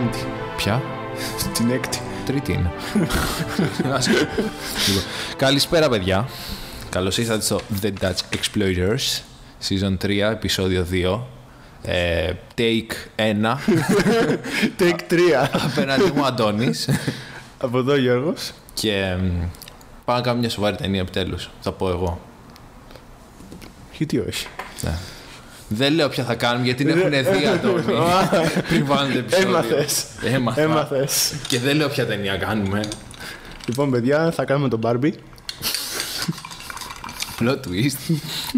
Πέμπτη. Ποια? Την έκτη. Τρίτη είναι. Λοιπόν. Καλησπέρα, παιδιά. Καλώς ήρθατε στο The Dutch Exploiters, Season 3, επεισόδιο 2. Take 1. Take 3. Απέναντι μου, Αντώνης. Από εδώ, Γιώργος. Και πάμε να κάνουμε μια σοβαρή ταινία επιτέλους. Θα πω εγώ. Γιατί όχι. Ναι. Δεν λέω ποια θα κάνουμε, γιατί την έχουν δει ατόμοι πριν βάλουν το επεισόδιο. Έμαθες. Και δεν λέω ποια ταινία κάνουμε. Λοιπόν, παιδιά, θα κάνουμε τον Barbie. Plot twist.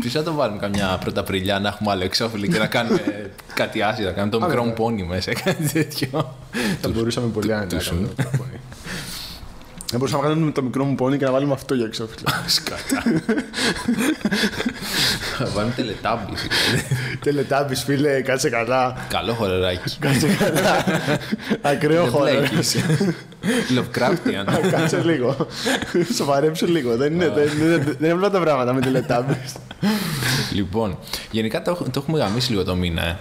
Ποιος θα το βάλουμε καμιά πρωταπριλιά να έχουμε άλλο εξώφυλλο και να κάνουμε κάτι άσχετο, να κάνουμε το μικρό μου πόνι μέσα, κάτι τέτοιο. Θα μπορούσαμε πολύ άνετα να κάνουμε το πόνι. Θα μπορούσαμε να κάνουμε το μικρό μου πόνι και να βάλουμε αυτό για εξώφυλλο. Σκατά. Θα βάλουμε τελετάμπης. Τελετάμπης, φίλε, κάτσε καλά. Καλό χοροράκι. Κάτσε καλά. Ακραίο χοροράκι. Lovecraftian. Κάτσε λίγο. Σοβαρέψου λίγο. Δεν είναι απλά τα πράγματα με τελετάμπης. Λοιπόν, γενικά το έχουμε γαμίσει λίγο το μήνα.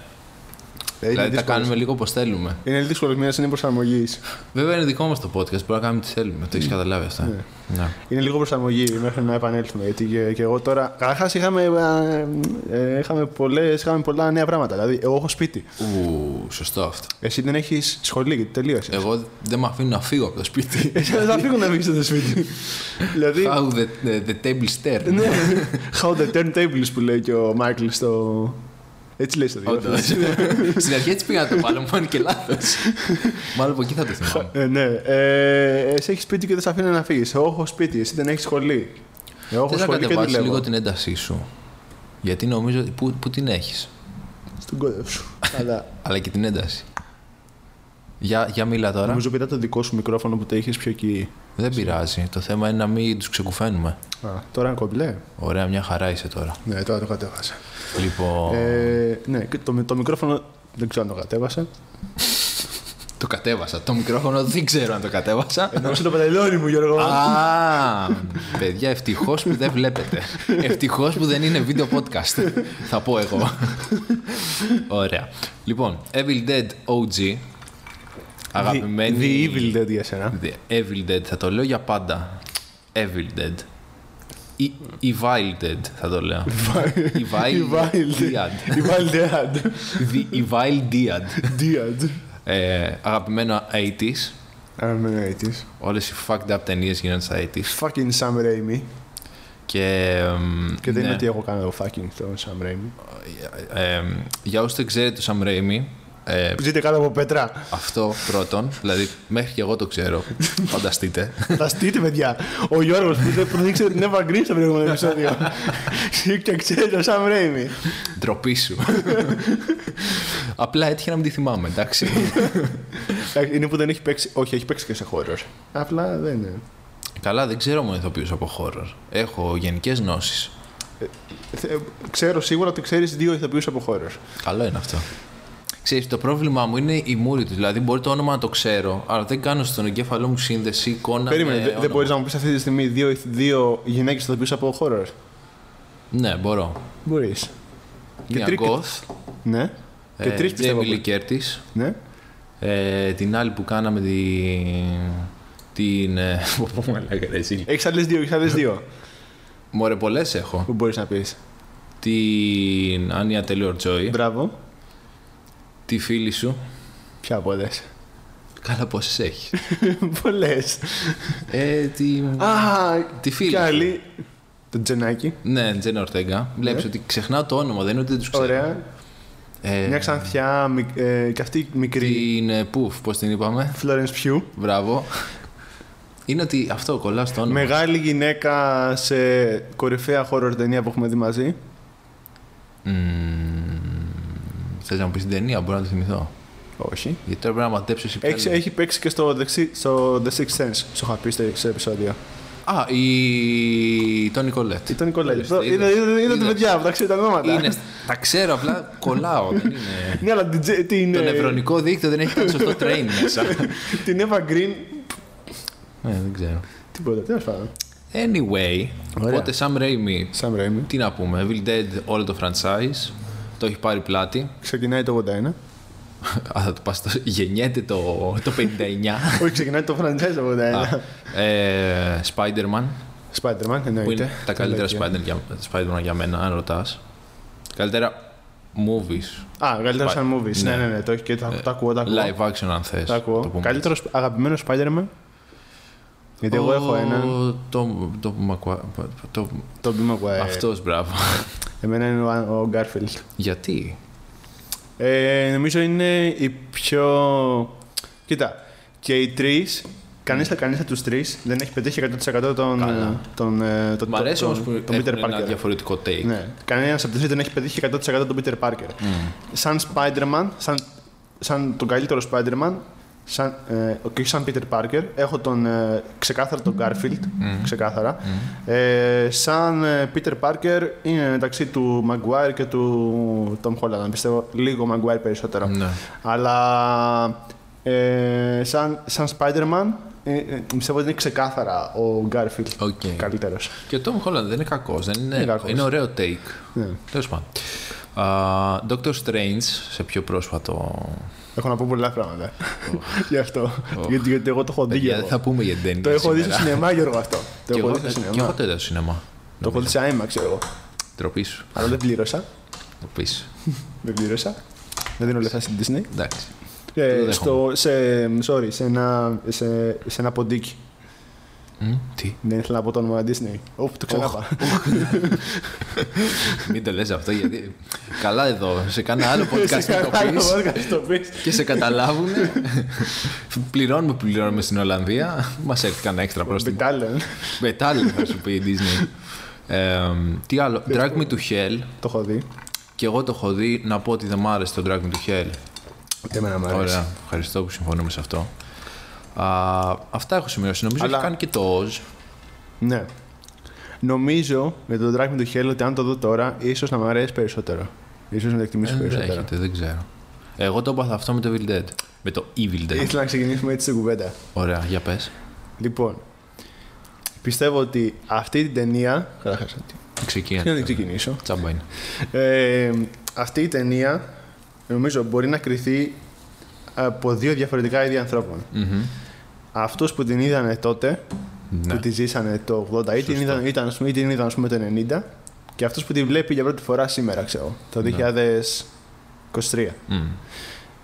Δηλαδή τα κάνουμε λίγο όπως θέλουμε. Είναι λίγο δύσκολο μήνας, είναι προσαρμογής. Βέβαια είναι δικό μας το podcast, μπορούμε να κάνουμε τι θέλουμε. Το έχεις καταλάβει αυτά. Ναι. Είναι λίγο προσαρμογή μέχρι να επανέλθουμε. Γιατί και εγώ τώρα. Καταρχάς είχαμε πολλά νέα πράγματα. Δηλαδή, εγώ έχω σπίτι. Σωστό αυτό. Εσύ δεν έχεις σχολή γιατί τελείωσες. Εγώ δεν με αφήνω να φύγω από το σπίτι. Εσύ δεν θα φύγω να βγεις από το σπίτι. Δηλαδή. How the tables turn. Ναι. How the turntables που λέει και ο Μάικλ στο. Έτσι λέει στο διόρθωμα. Στην αρχή έτσι πήγα να το βάλω, μου και λάθος. Μάλλον από εκεί θα το θυμάμαι. Ναι. Εσύ έχεις σπίτι και δεν σε αφήνει να φύγεις. Εγώ έχω σπίτι, εσύ δεν έχεις σχολή. Εγώ έχω σχολή και δουλεύω. Θες να λίγο την έντασή σου. Γιατί νομίζω. Πού την έχεις? Στον κόδευ σου. Αλλά και την ένταση. Για μίλα τώρα. Νομίζω πειρά το δικό σου μικρόφωνο που το έχεις πιο εκεί. Δεν πειράζει. Το θέμα είναι να μην τους ξεκουφαίνουμε. Τώρα είναι κομπλέ. Ωραία, μια χαρά είσαι τώρα. Ναι, τώρα το κατέβασα. Λοιπόν. Ναι, το μικρόφωνο δεν ξέρω αν το κατέβασα. Το κατέβασα. Το μικρόφωνο δεν ξέρω αν το κατέβασα. Εννοούσε το πεταλαιόνι μου, Γιώργο. Παιδιά, ευτυχώς που δεν βλέπετε. Ευτυχώς που δεν είναι βίντεο podcast. Θα πω εγώ. Ωραία. Λοιπόν, Evil Dead OG. Αγαπημένη. The Evil Dead για σένα. The Evil Dead, θα το λέω για πάντα. Evil Dead. Evil Dead θα το λέω. Evil Dead. Αγαπημένο 80s. Αγαπημένο 80s. Όλες οι fucked up ταινίες γίνονται στα 80s. Fucking Sam Raimi. Και δεν είναι ότι έχω κάνει το fucking τον Sam Raimi. Για όσους δεν ξέρετε το Sam Raimi, ζείτε κάτω από πέτρα. Αυτό πρώτον. Δηλαδή, μέχρι και εγώ το ξέρω. Φανταστείτε. Φανταστείτε, παιδιά. Ο Γιώργος που δεν ήξερε την Eva Green στο προηγούμενο επεισόδιο. Και ξέρει τον Sam Raimi. Ντροπή σου. Απλά έτυχε να μην τη θυμάμαι, εντάξει. Είναι που δεν έχει παίξει. Όχι, έχει παίξει και σε horror. Απλά δεν είναι. Καλά, δεν ξέρω μόνο ηθοποιούς από horror. Έχω γενικές γνώσεις. Ξέρω σίγουρα ότι ξέρεις δύο ηθοποιούς από horror. Καλό είναι αυτό. Ξέρεις, το πρόβλημά μου είναι η μούρη του. Δηλαδή, μπορεί το όνομα να το ξέρω, αλλά δεν κάνω στον εγκέφαλό μου σύνδεση, εικόνα. Περίμενε, δεν μπορείς να μου πεις αυτή τη στιγμή δύο γυναίκες θα το πεις από horror? Ναι, μπορώ. Μπορείς. Μια Goth. Ναι. Και τρεις πιστεύω. Την Emily Curtis. Ναι. Την άλλη που κάναμε την. Έχεις άλλες δύο. Μωρέ, πολλές έχω. Που μπορείς να πεις. Την Anya Taylor-Joy. Μπράβο. Τη φίλη σου. Ποια πολλές? Καλά, πόσες έχεις? Πολλές. Τη φίλη σου. Τον Τζενάκι. Ναι, Τζένα Ορτέγκα. Βλέπεις ότι ξεχνάω το όνομα, δεν είναι ότι τους ξέρω. Ωραία. Μια ξανθιά και αυτή μικρή. Την Πουφ, πώς την είπαμε? Florence Pugh. Μπράβο. Είναι ότι αυτό κολλά στο όνομα. Μεγάλη γυναίκα σε κορυφαία horror ταινία που έχουμε δει μαζί. Θες να μου πεις την ταινία, μπορώ να το θυμηθώ? Όχι. Γιατί τώρα πρέπει να μαντέψω εσύ πάλι. Έχει παίξει και στο The Sixth Sense, σου είχα πει στο επεισόδιο. Τον Collette. Η Τον Collette. Είδα την παιδιά, μεταξύ τα νόματα. Τα ξέρω, απλά κολλάω. Ναι, αλλά το νευρονικό δίκτυο δεν έχει κάνει σωστό train μέσα. Την Eva Green. Δεν ξέρω. Τίποτα, τέλος πάντων. Anyway, οπότε Sam Raimi. Τι να πούμε, Evil Dead, όλο το franchise. Το έχει πάρει πλάτη. Ξεκινάει το 81. Α, θα του πας, γεννιέται το 59. Όχι, ξεκινάει το franchise από τα Spider-Man, εννοείται. Τα καλύτερα Spider-Man για μένα, αν ρωτάς. Καλύτερα movies. Α, καλύτερα σαν movies. Ναι, το έχει και το ακούω. Live action, αν θες. Καλύτερο αγαπημένο Spider-Man. Γιατί εγώ έχω ένα. Tobey Maguire. Αυτός, μπράβο. Εμένα είναι ο Garfield. Γιατί? Νομίζω είναι οι πιο... Κοίτα, και οι τρεις, κανείς από τους τρεις δεν έχει πετύχει 100% τον Μ' αρέσει όμως που έχουν ένα διαφορετικό take. Ναι. Κανένας από τους τρεις δεν έχει πετύχει 100% τον Peter Parker. Σαν Spider-Man, σαν τον καλύτερο Spider-Man, και όχι σαν Peter Parker, έχω ξεκάθαρα τον Garfield. Ξεκάθαρα. Σαν Peter Parker είναι μεταξύ του Maguire και του Tom Holland. Πιστεύω λίγο Maguire περισσότερο. Ναι. Αλλά σαν Spider-Man πιστεύω ότι είναι ξεκάθαρα ο Garfield καλύτερος. Και ο Tom Holland δεν είναι κακός. Είναι ωραίο take. Ναι. Τέλος πάντων. Doctor Strange, σε πιο πρόσφατο... Έχω να πω πολλά πράγματα γι' αυτό. Γιατί εγώ το έχω δει. Δεν θα πούμε για την ταινία. Το έχω δει στο σινεμά, Γιώργο, αυτό. Το έχω δει στο σινεμά. Και εγώ το είδα στο σινεμά. Το έχω δει σε IMAX, ξέρω εγώ. Τροπή σου. Αλλά δεν πλήρωσα. Τροπή σου. Δεν πλήρωσα. Δεν δίνω λεφτά στην Disney. Εντάξει. Σε ένα ποντίκι. Τι? Δεν ήθελα να πω το όνομα Disney. Όπου το ξαναπά. Μην το λες αυτό, γιατί. Καλά εδώ. Σε κάνα άλλο podcast το πεις και σε καταλάβουν. Πληρώνουμε στην Ολλανδία. Μας έρθει κανένα έξτρα πρόστιμο. Μπετάλεν θα σου πει η Disney. Τι άλλο. Drag Me to Hell. Το έχω δει. Και εγώ το έχω δει. Να πω ότι δεν μ' άρεσε το Drag Me to Hell. Εμένα μ' άρεσε. Ωραία. Ευχαριστώ που συμφωνούμε σε αυτό. Αυτά έχω σημειώσει. Νομίζω ότι κάνει και το Oz. Ναι. Νομίζω με τον Drag Me to Hell ότι αν το δω τώρα, ίσως να μ' αρέσει περισσότερο. Ίσως να το εκτιμήσω περισσότερο. Δεν ξέρω. Εγώ το έπαθα αυτό με το Evil Dead. Με το Evil Dead. Ήθελα να ξεκινήσουμε έτσι την κουβέντα. Ωραία, για πες. Λοιπόν, πιστεύω ότι αυτή την ταινία. Καταρχάς. Να την ξεκινήσω. Τσάμπα είναι. Αυτή η ταινία νομίζω μπορεί να κριθεί από δύο διαφορετικά είδη ανθρώπων. Αυτούς που την είδανε τότε, που τη ζήσανε το 80 ή την είδαν ας πούμε το 90, και αυτούς που τη βλέπει για πρώτη φορά σήμερα, ξέρω, το 2023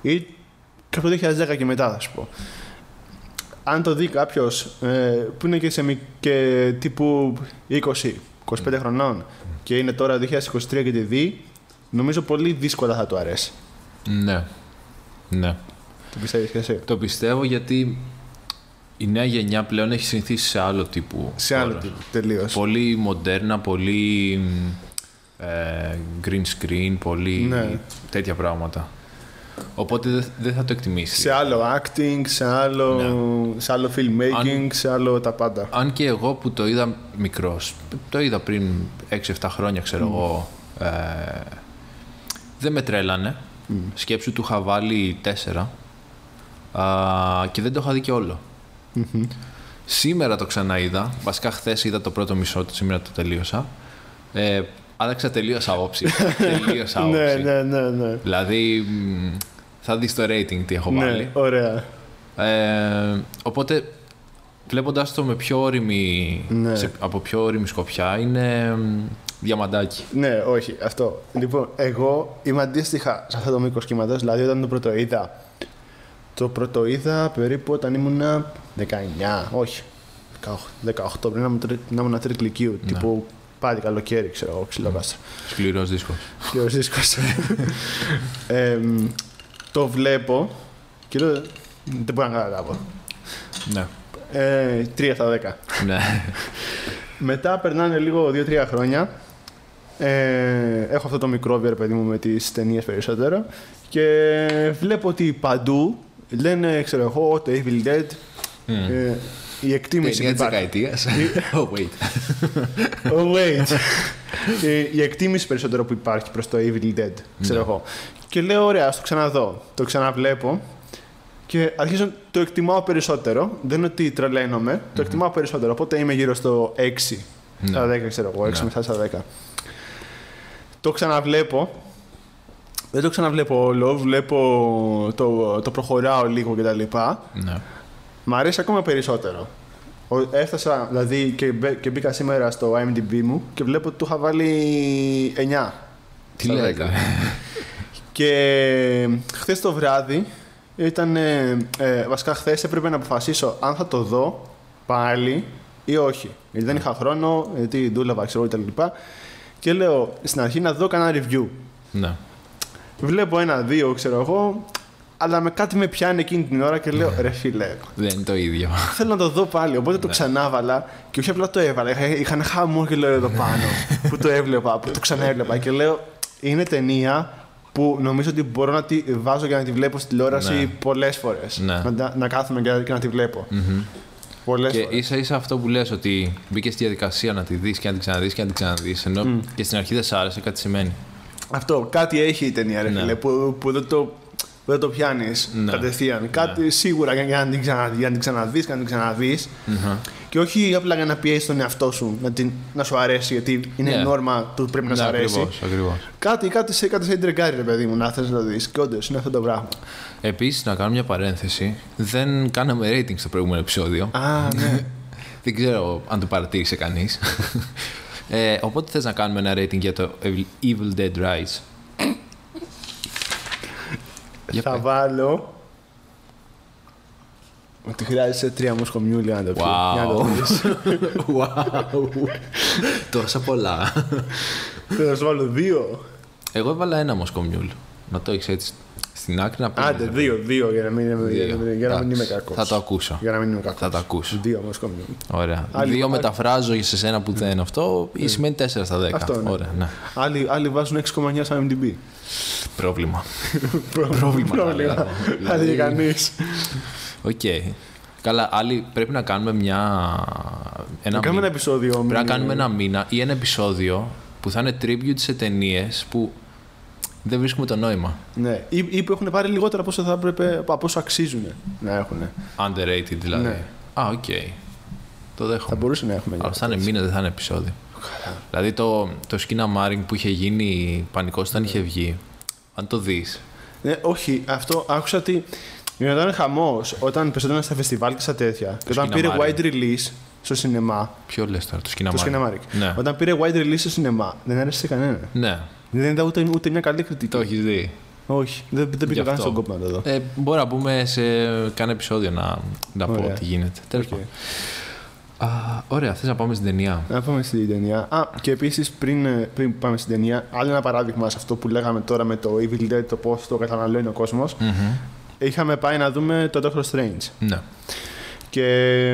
ή και από το 2010 και μετά, θα σου πω. Αν το δει κάποιος που είναι και τύπου 20-25 χρονών και είναι τώρα 2023 και τη δει, νομίζω πολύ δύσκολα θα του αρέσει. Ναι. Το πιστεύεις και εσύ? Το πιστεύω, γιατί η νέα γενιά πλέον έχει συνηθίσει σε άλλο τύπου. Σε άλλο τύπου, τελείως. Πολύ μοντέρνα, πολύ green screen, πολύ τέτοια πράγματα. Οπότε δεν θα το εκτιμήσει. Σε άλλο acting, σε άλλο filmmaking, σε άλλο τα πάντα. Αν και εγώ που το είδα μικρός, το είδα πριν 6-7 χρόνια, ξέρω εγώ, δεν με τρέλανε. Σκέψου, του είχα βάλει 4 και δεν το είχα δει και όλο. Σήμερα το ξαναείδα. Βασικά χθες είδα το πρώτο μισό του, σήμερα το τελείωσα. Άλλαξα τελείως άποψη. Ναι. Δηλαδή θα δεις το rating τι έχω βάλει. Ναι, ωραία. Οπότε βλέποντας το με πιο όριμη, από πιο όριμη σκοπιά, είναι... Διαμαντάκι. Ναι, όχι, αυτό. Λοιπόν, εγώ είμαι αντίστοιχα σε αυτό το μήκος κύματος. Δηλαδή, όταν το πρώτο είδα περίπου όταν ήμουνα 19, όχι, 18, πριν να ήμουν τρίτη ηλικίου. Τύπου πάλι καλοκαίρι, ξέρω εγώ, ξυλόκαστρο. Σκληρός δίσκος. Το βλέπω και λέω, δεν μπορώ να καταλάβω. Ναι. 3/10. Ναι. Μετά περνάνε λίγο 2-3 χρόνια. Έχω αυτό το μικρόβιο, παιδί μου, με τις ταινίες περισσότερο. Και βλέπω ότι παντού λένε, ξέρω εγώ, το Evil Dead. Η εκτίμηση που υπάρχει. Ταινία της δεκαετίας. Oh, wait. Η εκτίμηση περισσότερο που υπάρχει προς το Evil Dead, ξέρω εγώ. Και λέω, ωραία, ας το ξαναδώ. Το ξαναβλέπω. Και αρχίζω, το εκτιμάω περισσότερο. Δεν είναι ότι τρελαίνομαι, το εκτιμάω περισσότερο. Οπότε είμαι γύρω στο 6 στα 10, ξέρω εγώ. 6 μετά στα 10. Το ξαναβλέπω Δεν το ξαναβλέπω όλο, βλέπω το προχωράω λίγο κτλ. Ναι. Μ' αρέσει ακόμα περισσότερο. Έφτασα, δηλαδή, και μπήκα σήμερα στο IMDb μου και βλέπω ότι του είχα βάλει 9. Τι λέει, και χθες το βράδυ ήταν. Βασικά, χθες έπρεπε να αποφασίσω αν θα το δω πάλι ή όχι. Γιατί δεν είχα χρόνο, γιατί δούλευα, ξέρω εγώ κτλ. Και λέω στην αρχή να δω κανένα review. Ναι. Βλέπω ένα-δύο, ξέρω εγώ. Αλλά με κάτι με πιάνει εκείνη την ώρα και λέω ρε φίλε. Δεν είναι το ίδιο. Θέλω να το δω πάλι. Οπότε το ξανάβαλα και όχι απλά το έβαλα. Είχα ένα χαμό και λέω εδώ πάνω που το έβλεπα, που το ξαναέβλεπα. Και λέω είναι ταινία που νομίζω ότι μπορώ να τη βάζω και να τη βλέπω στην τηλεόραση πολλές φορές. Να κάθομαι και να τη βλέπω. Πολλές και φορές. Ίσα ίσα αυτό που λες ότι μπήκε στη διαδικασία να τη δεις και να την ξαναδείς και να την ξαναδείς. Ενώ και στην αρχή δεν σ' άρεσε, κάτι σημαίνει. Αυτό. Κάτι έχει η ταινία, ρε φίλε, που δεν το πιάνεις κατευθείαν. Κάτι σίγουρα για να την ξαναδείς και να την ξαναδείς. Και όχι απλά για να πιέσεις τον εαυτό σου να σου αρέσει, γιατί είναι η νόρμα που πρέπει να σου αρέσει. Ακριβώς. Κάτι σε εντρεγκάρει, ρε παιδί μου, να θες να δεις. Και όντως είναι αυτό το πράγμα. Επίσης, να κάνω μια παρένθεση. Δεν κάναμε rating στο προηγούμενο επεισόδιο. Α, ναι. Δεν ξέρω αν το παρατήρησε κανείς. Οπότε θες να κάνουμε ένα rating για το Evil Dead Rise. Θα βάλω. Ότι χρειάζεσαι 3 μοσκομιούλια να το πεις. Wow. Τόσα πολλά. Θα σου βάλω 2. Εγώ έβαλα 1 μοσκομιούλ. Να το έχεις έτσι στην άκρη να πεις. Άντε, 2 για να μην είμαι κακός. Θα το ακούσω. Δύο μοσκομιούλ. Ωραία. 2 μεταφράζω σε σένα που δεν είναι αυτό, ή σημαίνει 4/10. Ωραία, ναι. Άλλοι βάζουν 6,9 σαν IMDb. Πρόβλημα. Θα δει κανείς. Οκ. Καλά, άλλοι πρέπει να κάνουμε ένα επεισόδιο. Πρέπει να κάνουμε ένα μήνα ή ένα επεισόδιο που θα είναι tribute σε ταινίες που δεν βρίσκουμε το νόημα. Ναι, ή που έχουν πάρει λιγότερα από όσο θα έπρεπε, από όσο αξίζουν να έχουν. Underrated δηλαδή. Ναι. Α, οκ. Το δέχομαι. Θα μπορούσε να έχουμε. Αλλά θα είναι μήνα, δεν θα είναι επεισόδιο. Καλά. Δηλαδή το Skina Maring που είχε γίνει πανικός όταν είχε βγει. Αν το δεις. Ναι, όχι, αυτό άκουσα ότι. Γινόταν χαμός όταν πεζόταν στα φεστιβάλ και στα τέτοια. Και όταν πήρε wide release στο σινεμά. Ποιο λες τώρα, το Skinamarink. Ναι. Όταν πήρε wide release στο σινεμά, δεν άρεσε σε κανένα. Ναι. Δεν είδα ούτε μια καλή κριτική. Το έχεις δει. Όχι, δεν πήγε καν στον κόπο να το δω. Μπορώ να πούμε σε κάνα επεισόδιο να πω τι γίνεται. Τέλος πάντων. Ωραία, θες να πάμε στην ταινία. Να πάμε στην ταινία. Α, και επίσης πριν πάμε στην ταινία, άλλο ένα παράδειγμα σε αυτό που λέγαμε τώρα με το Evil Dead, το πώς το καταναλώνει ο κόσμος. Είχαμε πάει να δούμε το Doctor Strange. Ναι. Και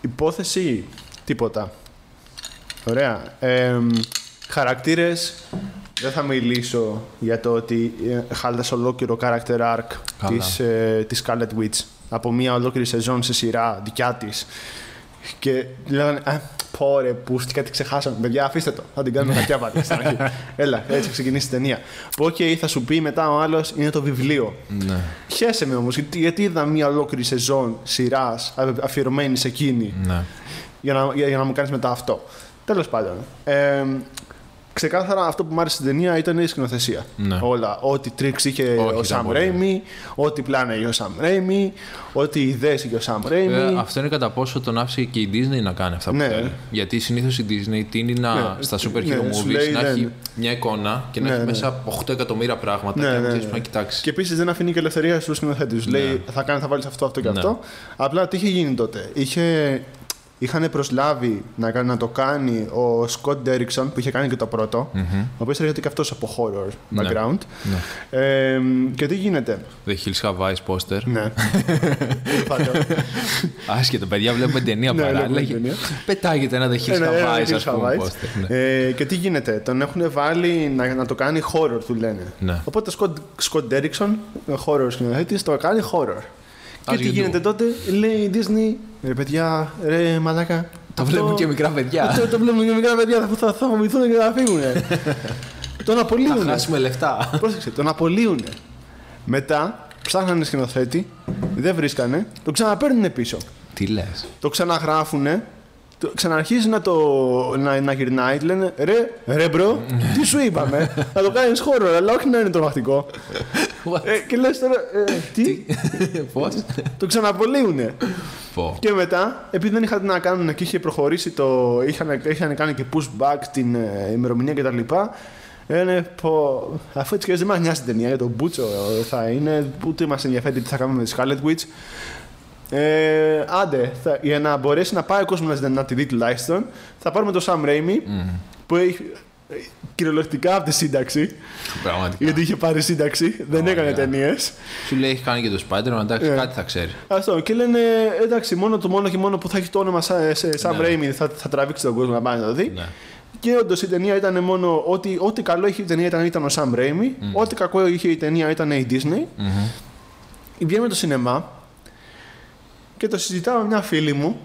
υπόθεση τίποτα. Ωραία. Χαρακτήρες. Δεν θα μιλήσω για το ότι χάλασε ολόκληρο character arc της Scarlet Witch από μια ολόκληρη σεζόν σε σειρά δικιά της. Και λέγανε πόρε, πούστηκα, τι ξεχάσαμε. Παιδιά, αφήστε το. Θα την κάνουμε κακιά πάλι στην αρχή. Έλα, έτσι ξεκινήσει η ταινία. Που, OK, θα σου πει μετά ο άλλος είναι το βιβλίο. Ναι. Χέσε με όμως, γιατί είδα μια ολόκληρη σεζόν σειράς αφιερωμένη σε εκείνη. Ναι. Για να μου κάνεις μετά αυτό. Τέλος πάντων. Ξεκάθαρα αυτό που μου άρεσε στην ταινία ήταν η σκηνοθεσία. Ναι. Όλα. Ό,τι τρίξ είχε ο Sam Raimi, ό,τι πλάνα είχε ο Sam Raimi, ό,τι ιδέες είχε ο Sam Raimi. Αυτό είναι κατά πόσο τον άφησε και η Disney να κάνει αυτά που θέλει. Γιατί συνήθως η Disney τείνει στα super hero movies να έχει μια εικόνα και να έχει μέσα 8 εκατομμύρια πράγματα και να μην να κοιτάξει. Και επίσης δεν αφήνει και ελευθερία στους σκηνοθέτες. Λέει θα βάλεις αυτό και αυτό. Απλά τι είχε γίνει τότε. Είχαν προσλάβει να το κάνει ο Scott Derrickson που είχε κάνει και το πρώτο, ο οποίος έρχεται και αυτός από horror background. Ναι. Και τι γίνεται. The Hills Have Eyes poster. Ναι. Άσχετο, παιδιά, βλέπουμε ταινία παράλληλα. Πετάγεται ένα The Hills Have Eyes, ας πούμε, poster. Και τι γίνεται. Τον έχουν βάλει να το κάνει horror, του λένε. Ναι. Οπότε Scott Derrickson, horror σκηνοθέτης, το κάνει horror. Και τι γίνεται τότε, λέει η Disney, ρε παιδιά, ρε μαλάκα. Τα βλέπουν και μικρά παιδιά. Το βλέπουν και μικρά παιδιά, θα βομηθούν και θα φύγουνε. Τον απολύουνε. Θα χάσουμε λεφτά. Πρόσεξε, τον απολύουνε. Μετά ψάχνανε σκηνοθέτη, δεν βρίσκανε, τον ξαναπαίρνουνε πίσω. Τι λες. Το ξαναγράφουνε, ξαναρχίζει να γυρνάει, του λένε ρε μπρο, τι σου είπαμε, να το κάνεις χώρο, αλλά όχι να είναι τρομακτικό. Και λες τώρα, τι, πώς, το ξαναπολύουνε. Και μετά, επειδή δεν είχαν να κάνουν και είχε προχωρήσει, είχαν κάνει και pushback στην ημερομηνία κτλ. Αφού έτσι και δεν μας νοιάζει την ταινία για τον Μπούτσο θα είναι, ούτε μας ενδιαφέρει τι θα κάνουμε με τη Scarlet Witch. Άντε, για να μπορέσει να πάει ο κόσμος να τη δει τουλάχιστον, θα πάρουμε τον Sam Raimi που έχει κυριολεκτικά από τη σύνταξη. Πραγματικά. Γιατί είχε πάρει σύνταξη, δεν έκανε ταινίες. Σου λέει έχει κάνει και το Spider-Man, εντάξει, κάτι θα ξέρει. Αυτό. Και λένε εντάξει, μόνο που θα έχει το όνομα σε Sam Raimi θα τραβήξει τον κόσμο να πάει να το δει. Ναι. Και όντως η ταινία ήταν μόνο ό,τι καλό είχε η ταινία ήταν ο Sam Raimi, ό,τι κακό είχε η ταινία ήταν η Disney. Βγαίνουμε το σινεμά και το συζητάω με μια φίλη μου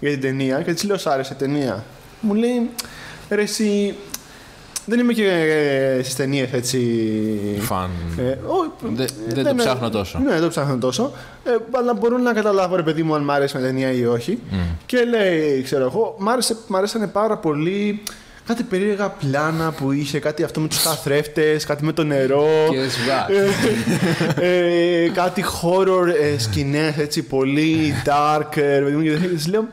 για την ταινία και της λέω σ' άρεσε η ταινία. Μου λέει ρε εσύ, δεν είμαι και στις ταινίες έτσι φαν. Δεν το ψάχνω τόσο. Ναι, δεν το ψάχνω τόσο. Αλλά μπορώ να καταλάβω ρε παιδί μου αν μ' άρεσε με ταινία ή όχι. Και λέει, ξέρω εγώ, μ' άρεσανε πάρα πολύ κάτι περίεργα πλάνα που είχε, κάτι αυτό με τους καθρέφτες, κάτι με το νερό. Κάτι horror σκηνές έτσι πολύ dark. Λέω,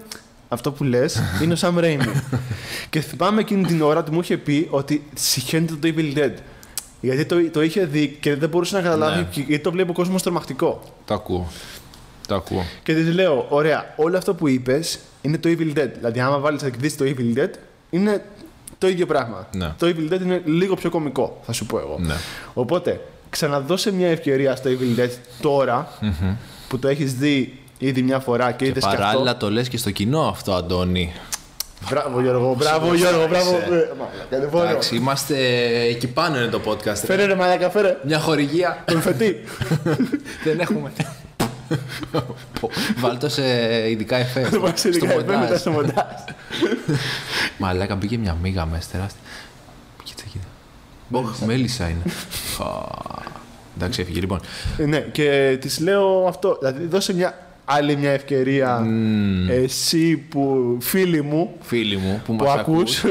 αυτό που λες είναι ο Sam Raimi. Και θυμάμαι εκείνη την ώρα ότι μου είχε πει ότι συχαίνεται το Evil Dead. Γιατί το είχε δει και δεν μπορούσε να καταλάβει, γιατί το βλέπει ο κόσμος τρομακτικό. Το ακούω. Και της λέω, ωραία, όλο αυτό που είπες είναι το Evil Dead. Δηλαδή, άμα βάλεις να εκδίσεις το Evil Dead, είναι το ίδιο πράγμα. Ναι. Το Evil Dead είναι λίγο πιο κωμικό, θα σου πω εγώ. Ναι. Οπότε, ξαναδώσε μια ευκαιρία στο Evil Dead τώρα που το έχεις δει ήδη μια φορά και είδες και αυτό. Παράλληλα το λες και στο κοινό αυτό, Αντώνη. Μπράβο Γιώργο, μπράβο. Εντάξει, είμαστε εκεί πάνω είναι το podcast. Φέρε ρε μαλάκα, φέρε. Μια χορηγία. Κονφετί. Δεν έχουμε. Βάλτο σε ειδικά εφέ. Στο μοντάζ. Μαλάκα, μπήκε μια μίγα μέσα τεράστια. Κοίτα. Μέλισσα είναι. Εντάξει, έφυγε λοιπόν. Ναι, και της λέω αυτό. Δηλαδή, δώσε άλλη μια ευκαιρία εσύ που φίλη μου που ακούς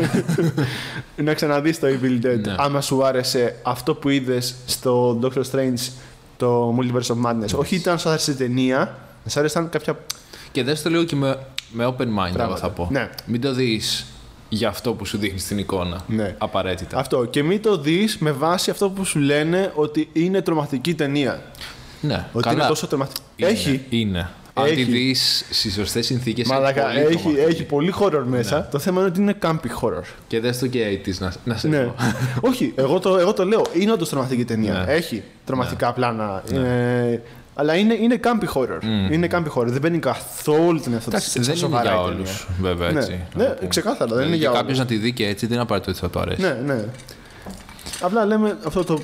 να ξαναδείς το Evil Dead. Άμα σου άρεσε αυτό που είδες στο Doctor Strange, το Multiverse of Madness. Όχι, ήταν σου άρεσε η ταινία, σ' άρεσαν κάποια. Και δες το λίγο και με open mind, εγώ θα πω. Ναι. Μην το δεις για αυτό που σου δείχνει στην εικόνα. Ναι. Απαραίτητα. Αυτό. Και μην το δεις με βάση αυτό που σου λένε ότι είναι τρομακτική ταινία. Ναι. Ότι καλά. Είναι τόσο τρομακτική. Είναι. Αν τη δεις στις σωστές συνθήκες. Μαλάκα, έχει πολύ horror μέσα. Ναι. Το θέμα είναι ότι είναι campy horror. Και δες το και 80's να σε πω. Όχι, εγώ το λέω. Είναι όντως τρομακτική ταινία. Ναι. Έχει τρομακτικά πλάνα. Ναι. Αλλά είναι campy horror. Είναι campy horror. Δεν μπαίνει καθόλου την αυτό. Δεν είναι για όλους, βέβαια. Έτσι. Ναι, ξεκάθαρα. Δεν είναι για όλους. Κάποιος να τη δει και έτσι δεν είναι απαραίτητο ότι θα το αρέσει. Ναι. Απλά λέμε αυτό το.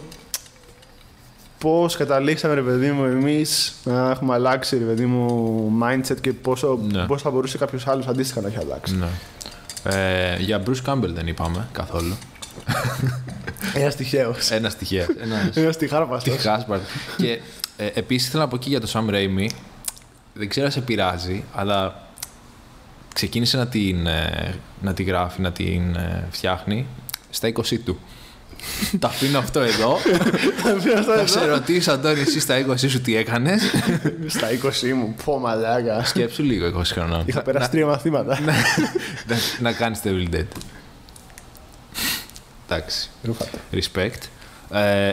Πώς καταλήξαμε, ρε παιδί μου, εμείς να έχουμε αλλάξει, ρε παιδί μου, mindset και πώς θα μπορούσε κάποιος άλλος αντίστοιχα να έχει αλλάξει. Ναι. Για Bruce Campbell δεν είπαμε καθόλου. Ένας τυχαίος. Ένας τυχάρπαστος. Και επίσης θέλω να πω και για το Sam Raimi, δεν ξέρω αν σε πειράζει, αλλά ξεκίνησε να τη γράφει, να την φτιάχνει στα 20 του. Τα αφήνω αυτό εδώ. Θα σε ρωτήσω, Αντώνη, εσύ στα 20 σου τι έκανες. Στα 20 μου, πω μαλάκα. Σκέψου λίγο 20 χρονών. Είχα περάσει 3 μαθήματα. Να κάνεις το Evil Dead. Εντάξει. Respect.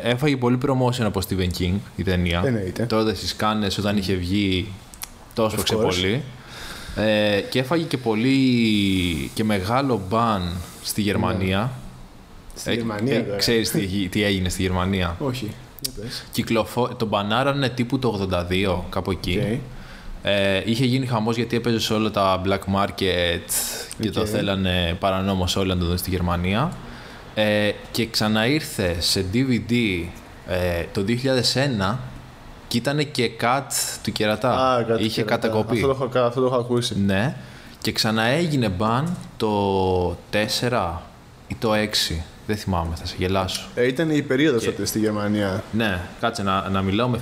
Έφαγε πολύ promotion από Stephen King η ταινία. Τότε στις Κάνες όταν είχε βγει, τόσο έφαγε πολύ. Και έφαγε και πολύ και μεγάλο ban στη Γερμανία. Στη Γερμανία. Ξέρεις τι έγινε στη Γερμανία. Όχι. Τον μπανάρανε τύπου το 82, κάπου εκεί. Okay. Είχε γίνει χαμός γιατί έπαιζε σε όλα τα black market και το θέλανε παρανόμως όλοι να το δουν στη Γερμανία. Και ξαναήρθε σε DVD το 2001 και ήταν και cut του κερατά. Είχε κατακοπεί. Αυτό το έχω ακούσει. Ναι. Και ξαναέγινε μπαν το 4 ή το 6. Δεν θυμάμαι, θα σε γελάσω. Ήταν η περίοδος τότε στη Γερμανία. Ναι, κάτσε να μιλάω με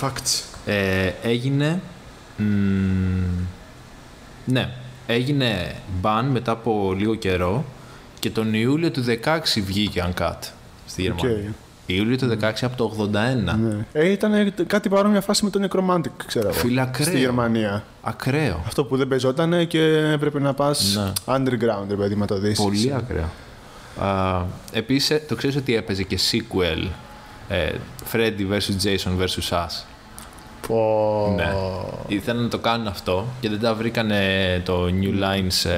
facts. Έγινε. Ναι, έγινε μπαν μετά από λίγο καιρό και τον Ιούλιο του 16 βγήκε uncut στη Γερμανία. Okay. Ιούλιο του 16 από το 81. Ναι. Ήταν κάτι παρόμοια φάση με τον Necromantic, ξέρω εγώ. Στη Γερμανία. Ακραίο. Αυτό που δεν παίζονταν και έπρεπε να πας underground, ρε παιδί, να το δεις. Πολύ ακραίο. Επίσης, το ξέρεις ότι έπαιζε και sequel Freddy vs. Jason vs. Us. Πω. Ναι. Ήθελαν να το κάνουν αυτό και δεν τα βρήκανε το New Lines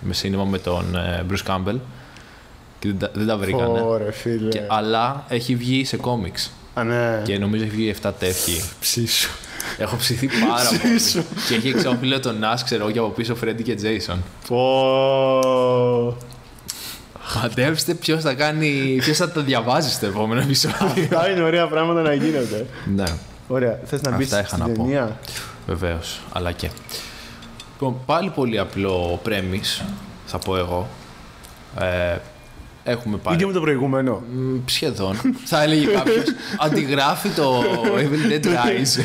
με σύνδεμα με τον Bruce Campbell. Και δεν τα βρήκανε. Ωραία, φίλε. Αλλά έχει βγει σε κόμιξ. Ναι. Και νομίζω έχει βγει 7 τέτοιοι. Ψήσου. Έχω ψηθεί πάρα πολύ. Και έχει εξαοπλίσει τον Nas, ξέρω, και από πίσω Freddy και Jason. Πω. Χαντεύστε ποιος θα κάνει. Ποιος θα τα διαβάζει στο επόμενο επεισόδιο. Αυτά είναι ωραία πράγματα να γίνονται. Ναι. Ωραία. Θες να μπει στην ταινία? Βεβαίως. Αλλά και. Λοιπόν, πάλι πολύ απλό premise, θα πω εγώ. Έχουμε πάρει. Ίδιο με το προηγούμενο. Σχεδόν. Θα έλεγε κάποιος. Αντιγράφει το Evil Dead Rise.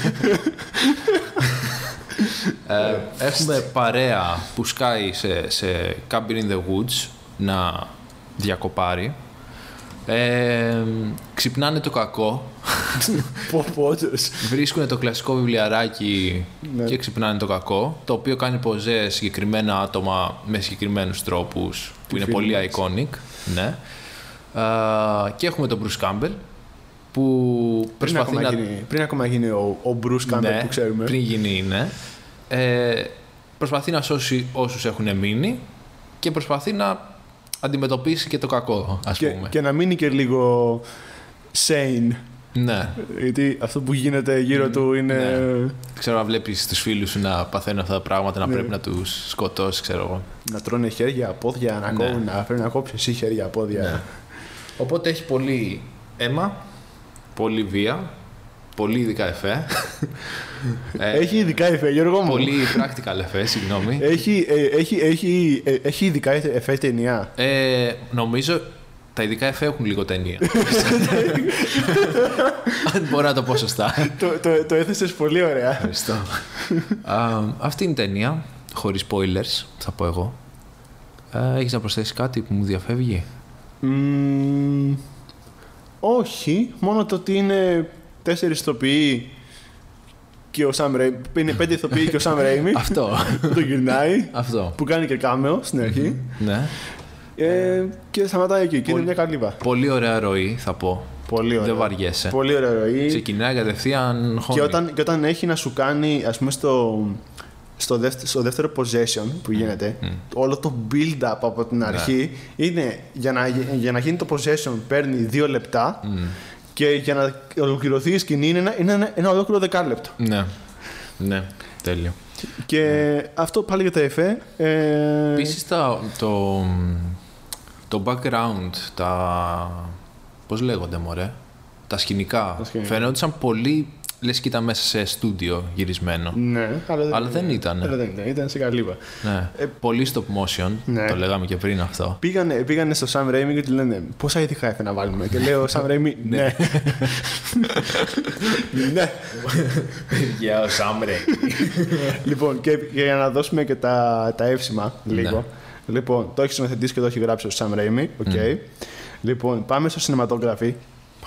Έχουμε παρέα που σκάει σε Cabin in the Woods να διακοπάρει. Ξυπνάνε το κακό. Βρίσκουν το κλασικό βιβλιαράκι και ξυπνάνε το κακό. Το οποίο κάνει ποζέ συγκεκριμένα άτομα με συγκεκριμένους τρόπους που είναι πολύ iconic. Ναι. Και έχουμε τον Bruce Campbell που προσπαθεί να... Πριν ακόμα γίνει ο Bruce Campbell, ναι, που ξέρουμε. Πριν γίνει, ναι. Προσπαθεί να σώσει όσους έχουν μείνει και προσπαθεί να αντιμετωπίσει και το κακό, ας πούμε. Και να μείνει και λίγο sane. Ναι. Γιατί αυτό που γίνεται γύρω του είναι... Ναι. Ξέρω να βλέπεις τους φίλους σου να παθαίνουν αυτά τα πράγματα, να πρέπει να τους σκοτώσεις, ξέρω εγώ. Να τρώνε χέρια, πόδια, να κόβουν, να φέρουν να κόψεις εσύ χέρια, πόδια. Ναι. Οπότε έχει πολύ αίμα, πολύ βία, πολύ ειδικά εφέ. Έχει ειδικά εφέ, Γιώργο μου. Πολύ practical εφέ, συγγνώμη. Έχει ειδικά εφέ ταινία. Νομίζω... Τα ειδικά εφέ έχουν λίγο ταινία. Αν μπορώ να το πω σωστά. Το έθεσες πολύ ωραία. Ευχαριστώ. Αυτή είναι η ταινία, χωρίς spoilers, θα πω εγώ. Έχεις να προσθέσεις κάτι που μου διαφεύγει? Όχι, μόνο το ότι είναι 4 ηθοποιοί και ο Sam Raimi. Είναι 5 ηθοποιοί και ο Sam Raimi. Αυτό. Το γυρνάει. Αυτό. Που κάνει και κάμεο στην αρχή. Ναι. Και σταματάει εκεί, και είναι μια καλύβα. Πολύ ωραία ροή, θα πω. Πολύ ωραία. Δεν βαριέσαι. Πολύ ωραία ροή. Ξεκινάει κατευθείαν χώμη. Και όταν έχει να σου κάνει, ας πούμε, στο δεύτερο possession που γίνεται, όλο το build-up από την αρχή είναι για να γίνει το possession παίρνει 2 λεπτά και για να ολοκληρωθεί η σκηνή είναι ένα ολόκληρο 10 λεπτό. Ναι, ναι, τέλειο. Και αυτό πάλι για τα εφέ. Επίσης το background, πώς λέγονται μωρέ, τα σκηνικά, φαίνονται σαν πολύ, λες και ήταν μέσα σε στούντιο γυρισμένο. Ναι, αλλά δεν ήταν. Ήταν σε καλύβα. Ναι. Πολύ stop motion, το λέγαμε και πριν αυτό. Πήγανε στο Sam Raimi και του λένε πόσα ειδικά έφε να βάλουμε. Και λέει ο Sam Raimi, ναι. Ναι. Για ο Sam Raimi. Λοιπόν, και για να δώσουμε και τα εύσημα λίγο. Λοιπόν, το έχει σκηνοθετήσει και το έχει γράψει ο Sam Raimi. Λοιπόν, πάμε στο cinematography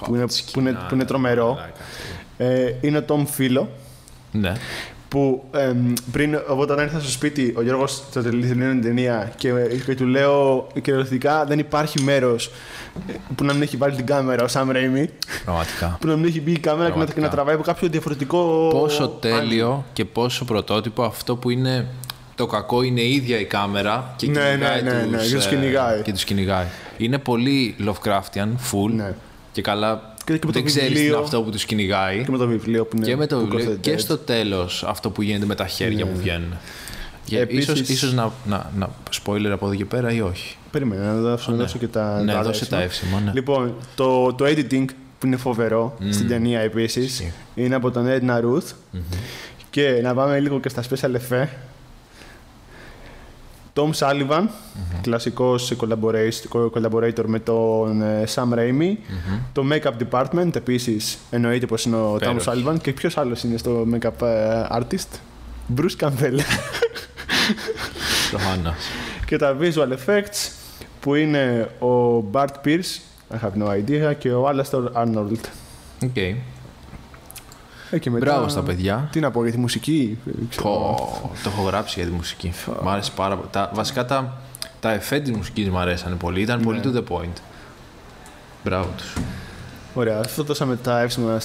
που είναι τρομερό. Είναι ο Tom Φίλο. Ναι. Που πριν, όταν ήρθα στο σπίτι, ο Γιώργος το τελείωνε την ταινία και του λέω κυριολεκτικά δεν υπάρχει μέρος που να μην έχει βάλει την κάμερα ο Sam Raimi. Πραγματικά. Που να μην έχει μπει η κάμερα και να τραβάει από κάποιο διαφορετικό. Πόσο τέλειο άντρο. Και πόσο πρωτότυπο αυτό που είναι. Το κακό είναι η ίδια η κάμερα και τους κυνηγάει. Είναι πολύ Lovecraftian, full. Ναι. Και καλά. Και δεν ξέρεις αυτό που τους κυνηγάει. Και με το βιβλίο που είναι. Και με το βιβλίο. Και στο τέλος αυτό που γίνεται με τα χέρια που βγαίνουν. Ίσως να spoiler από εδώ και πέρα ή όχι. Περίμενε να δώσω και τα. Ναι, δώσε τα εύσημα. Ναι. Λοιπόν, το editing που είναι φοβερό στην ταινία επίσης είναι από τον Edna Ruth. Και να πάμε λίγο και στα special effects. Tom Sullivan, κλασικός collaborator με τον Sam Raimi. Το Makeup Department, επίσης, εννοείται πως είναι ο Tom Sullivan. Και ποιος άλλος είναι στο Makeup Artist? Bruce Campbell. Και τα visual effects που είναι ο Bart Pierce, I have no idea, και ο Alastair Arnold. Οκ. Okay. Μπράβο στα παιδιά. Τι να πω για τη μουσική. Το έχω γράψει για τη μουσική. Μ' άρεσε πάρα πολύ. Βασικά τα εφέ της μουσικής μου αρέσανε πολύ. Ήταν πολύ to the point. Μπράβο τους. Ωραία. Αυτό δώσαμε τα εύσημα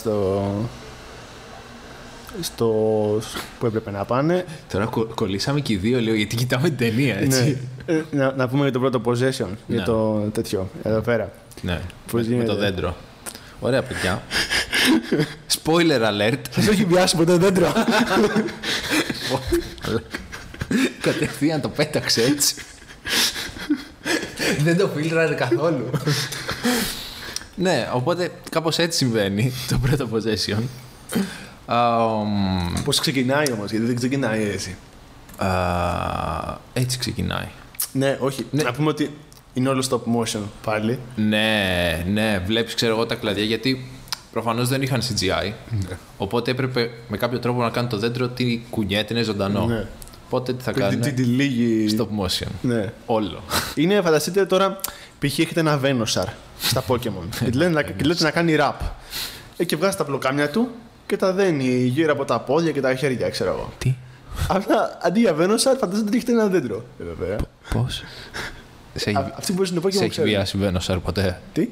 στο που έπρεπε να πάνε. Τώρα κολλήσαμε και οι δύο, λέω, γιατί κοιτάμε την ταινία, έτσι. Να πούμε για το πρώτο possession. Για το τέτοιο. Εδώ πέρα. Ναι. Με το δέντρο. Ωραία παιδιά. Spoiler alert. Σας έχει βιάσει ποτέ δέντρο. Κατευθείαν το πέταξε έτσι. Δεν το φίλτραρε καθόλου. Ναι, οπότε κάπως έτσι συμβαίνει το πρώτο possession. Πώς ξεκινάει όμως, γιατί δεν ξεκινάει έτσι. Έτσι ξεκινάει. Ναι, όχι. Να πούμε ότι είναι όλο stop motion πάλι. Ναι, ναι. Βλέπεις, ξέρω εγώ, τα κλαδιά, γιατί προφανώς δεν είχαν CGI. Ναι. Οπότε έπρεπε με κάποιο τρόπο να κάνει το δέντρο ότι κουνιέται, είναι ζωντανό. Ναι. Οπότε τι θα κάνουν. Stop motion. Ναι. Όλο. Είναι, φανταστείτε τώρα, π.χ. έχετε ένα Venusaur στα Pokémon. Και λέτε να κάνει rap. Και βγάζει τα πλοκάμια του και τα δένει γύρω από τα πόδια και τα χέρια, ξέρω εγώ. Τι. Απλά αντί για Venusaur, φαντάζομαι ότι έχετε ένα δέντρο. Πώς. Αυτή μπορεί να το πω και εγώ. Σε έχει βιάσει Venusaur ποτέ? Τι.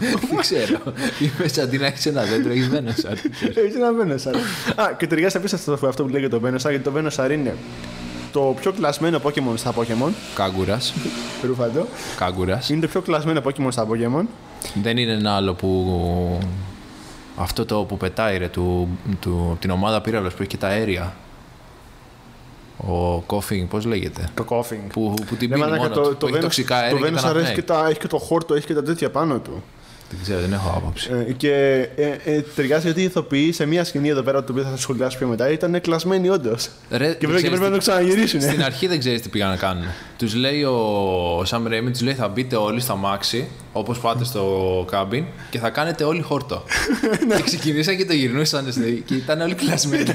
Δεν ξέρω. Είπες αντί να έχεις ένα δέντρο, έχεις Venusaur. Έχεις ένα Venusaur. Και ταιριάζει επίσης αυτό που λέγεται το Venusaur, γιατί το Venusaur είναι το πιο κλασμένο Pokémon στα Pokémon. Κάγκουρας. Ρούφαντο. Κάγκουρας. Είναι το πιο κλασμένο Pokémon στα Pokémon. Δεν είναι ένα άλλο που. Αυτό το που πετάει ρε από την ομάδα πύραυλος που έχει και τα αέρια. Ο Koffing, πώς λέγεται. Το Koffing. Που την πίνει μόνο του, έχει τοξικά αέρια. Το Venusaur έχει και το χόρτο, έχει και τα τέτοια πάνω του. Δεν ξέρω, δεν έχω άποψη. Και ταιριάζει γιατί οι ηθοποιοί σε μια σκηνή εδώ πέρα, το οποίο θα σχολιάσω πιο μετά, ήταν κλασμένοι όντως. Και πρέπει να το ξαναγυρίσουν. Στην αρχή δεν ξέρεις τι πήγαν να κάνουν. Τους λέει ο Sam Raimi, τους λέει θα μπείτε όλοι στα μάξι, όπως πάτε στο κάμπιν, και θα κάνετε όλοι χόρτο. Και ξεκινήσαν και το γυρνούσαν και ήταν όλοι κλασμένοι. Και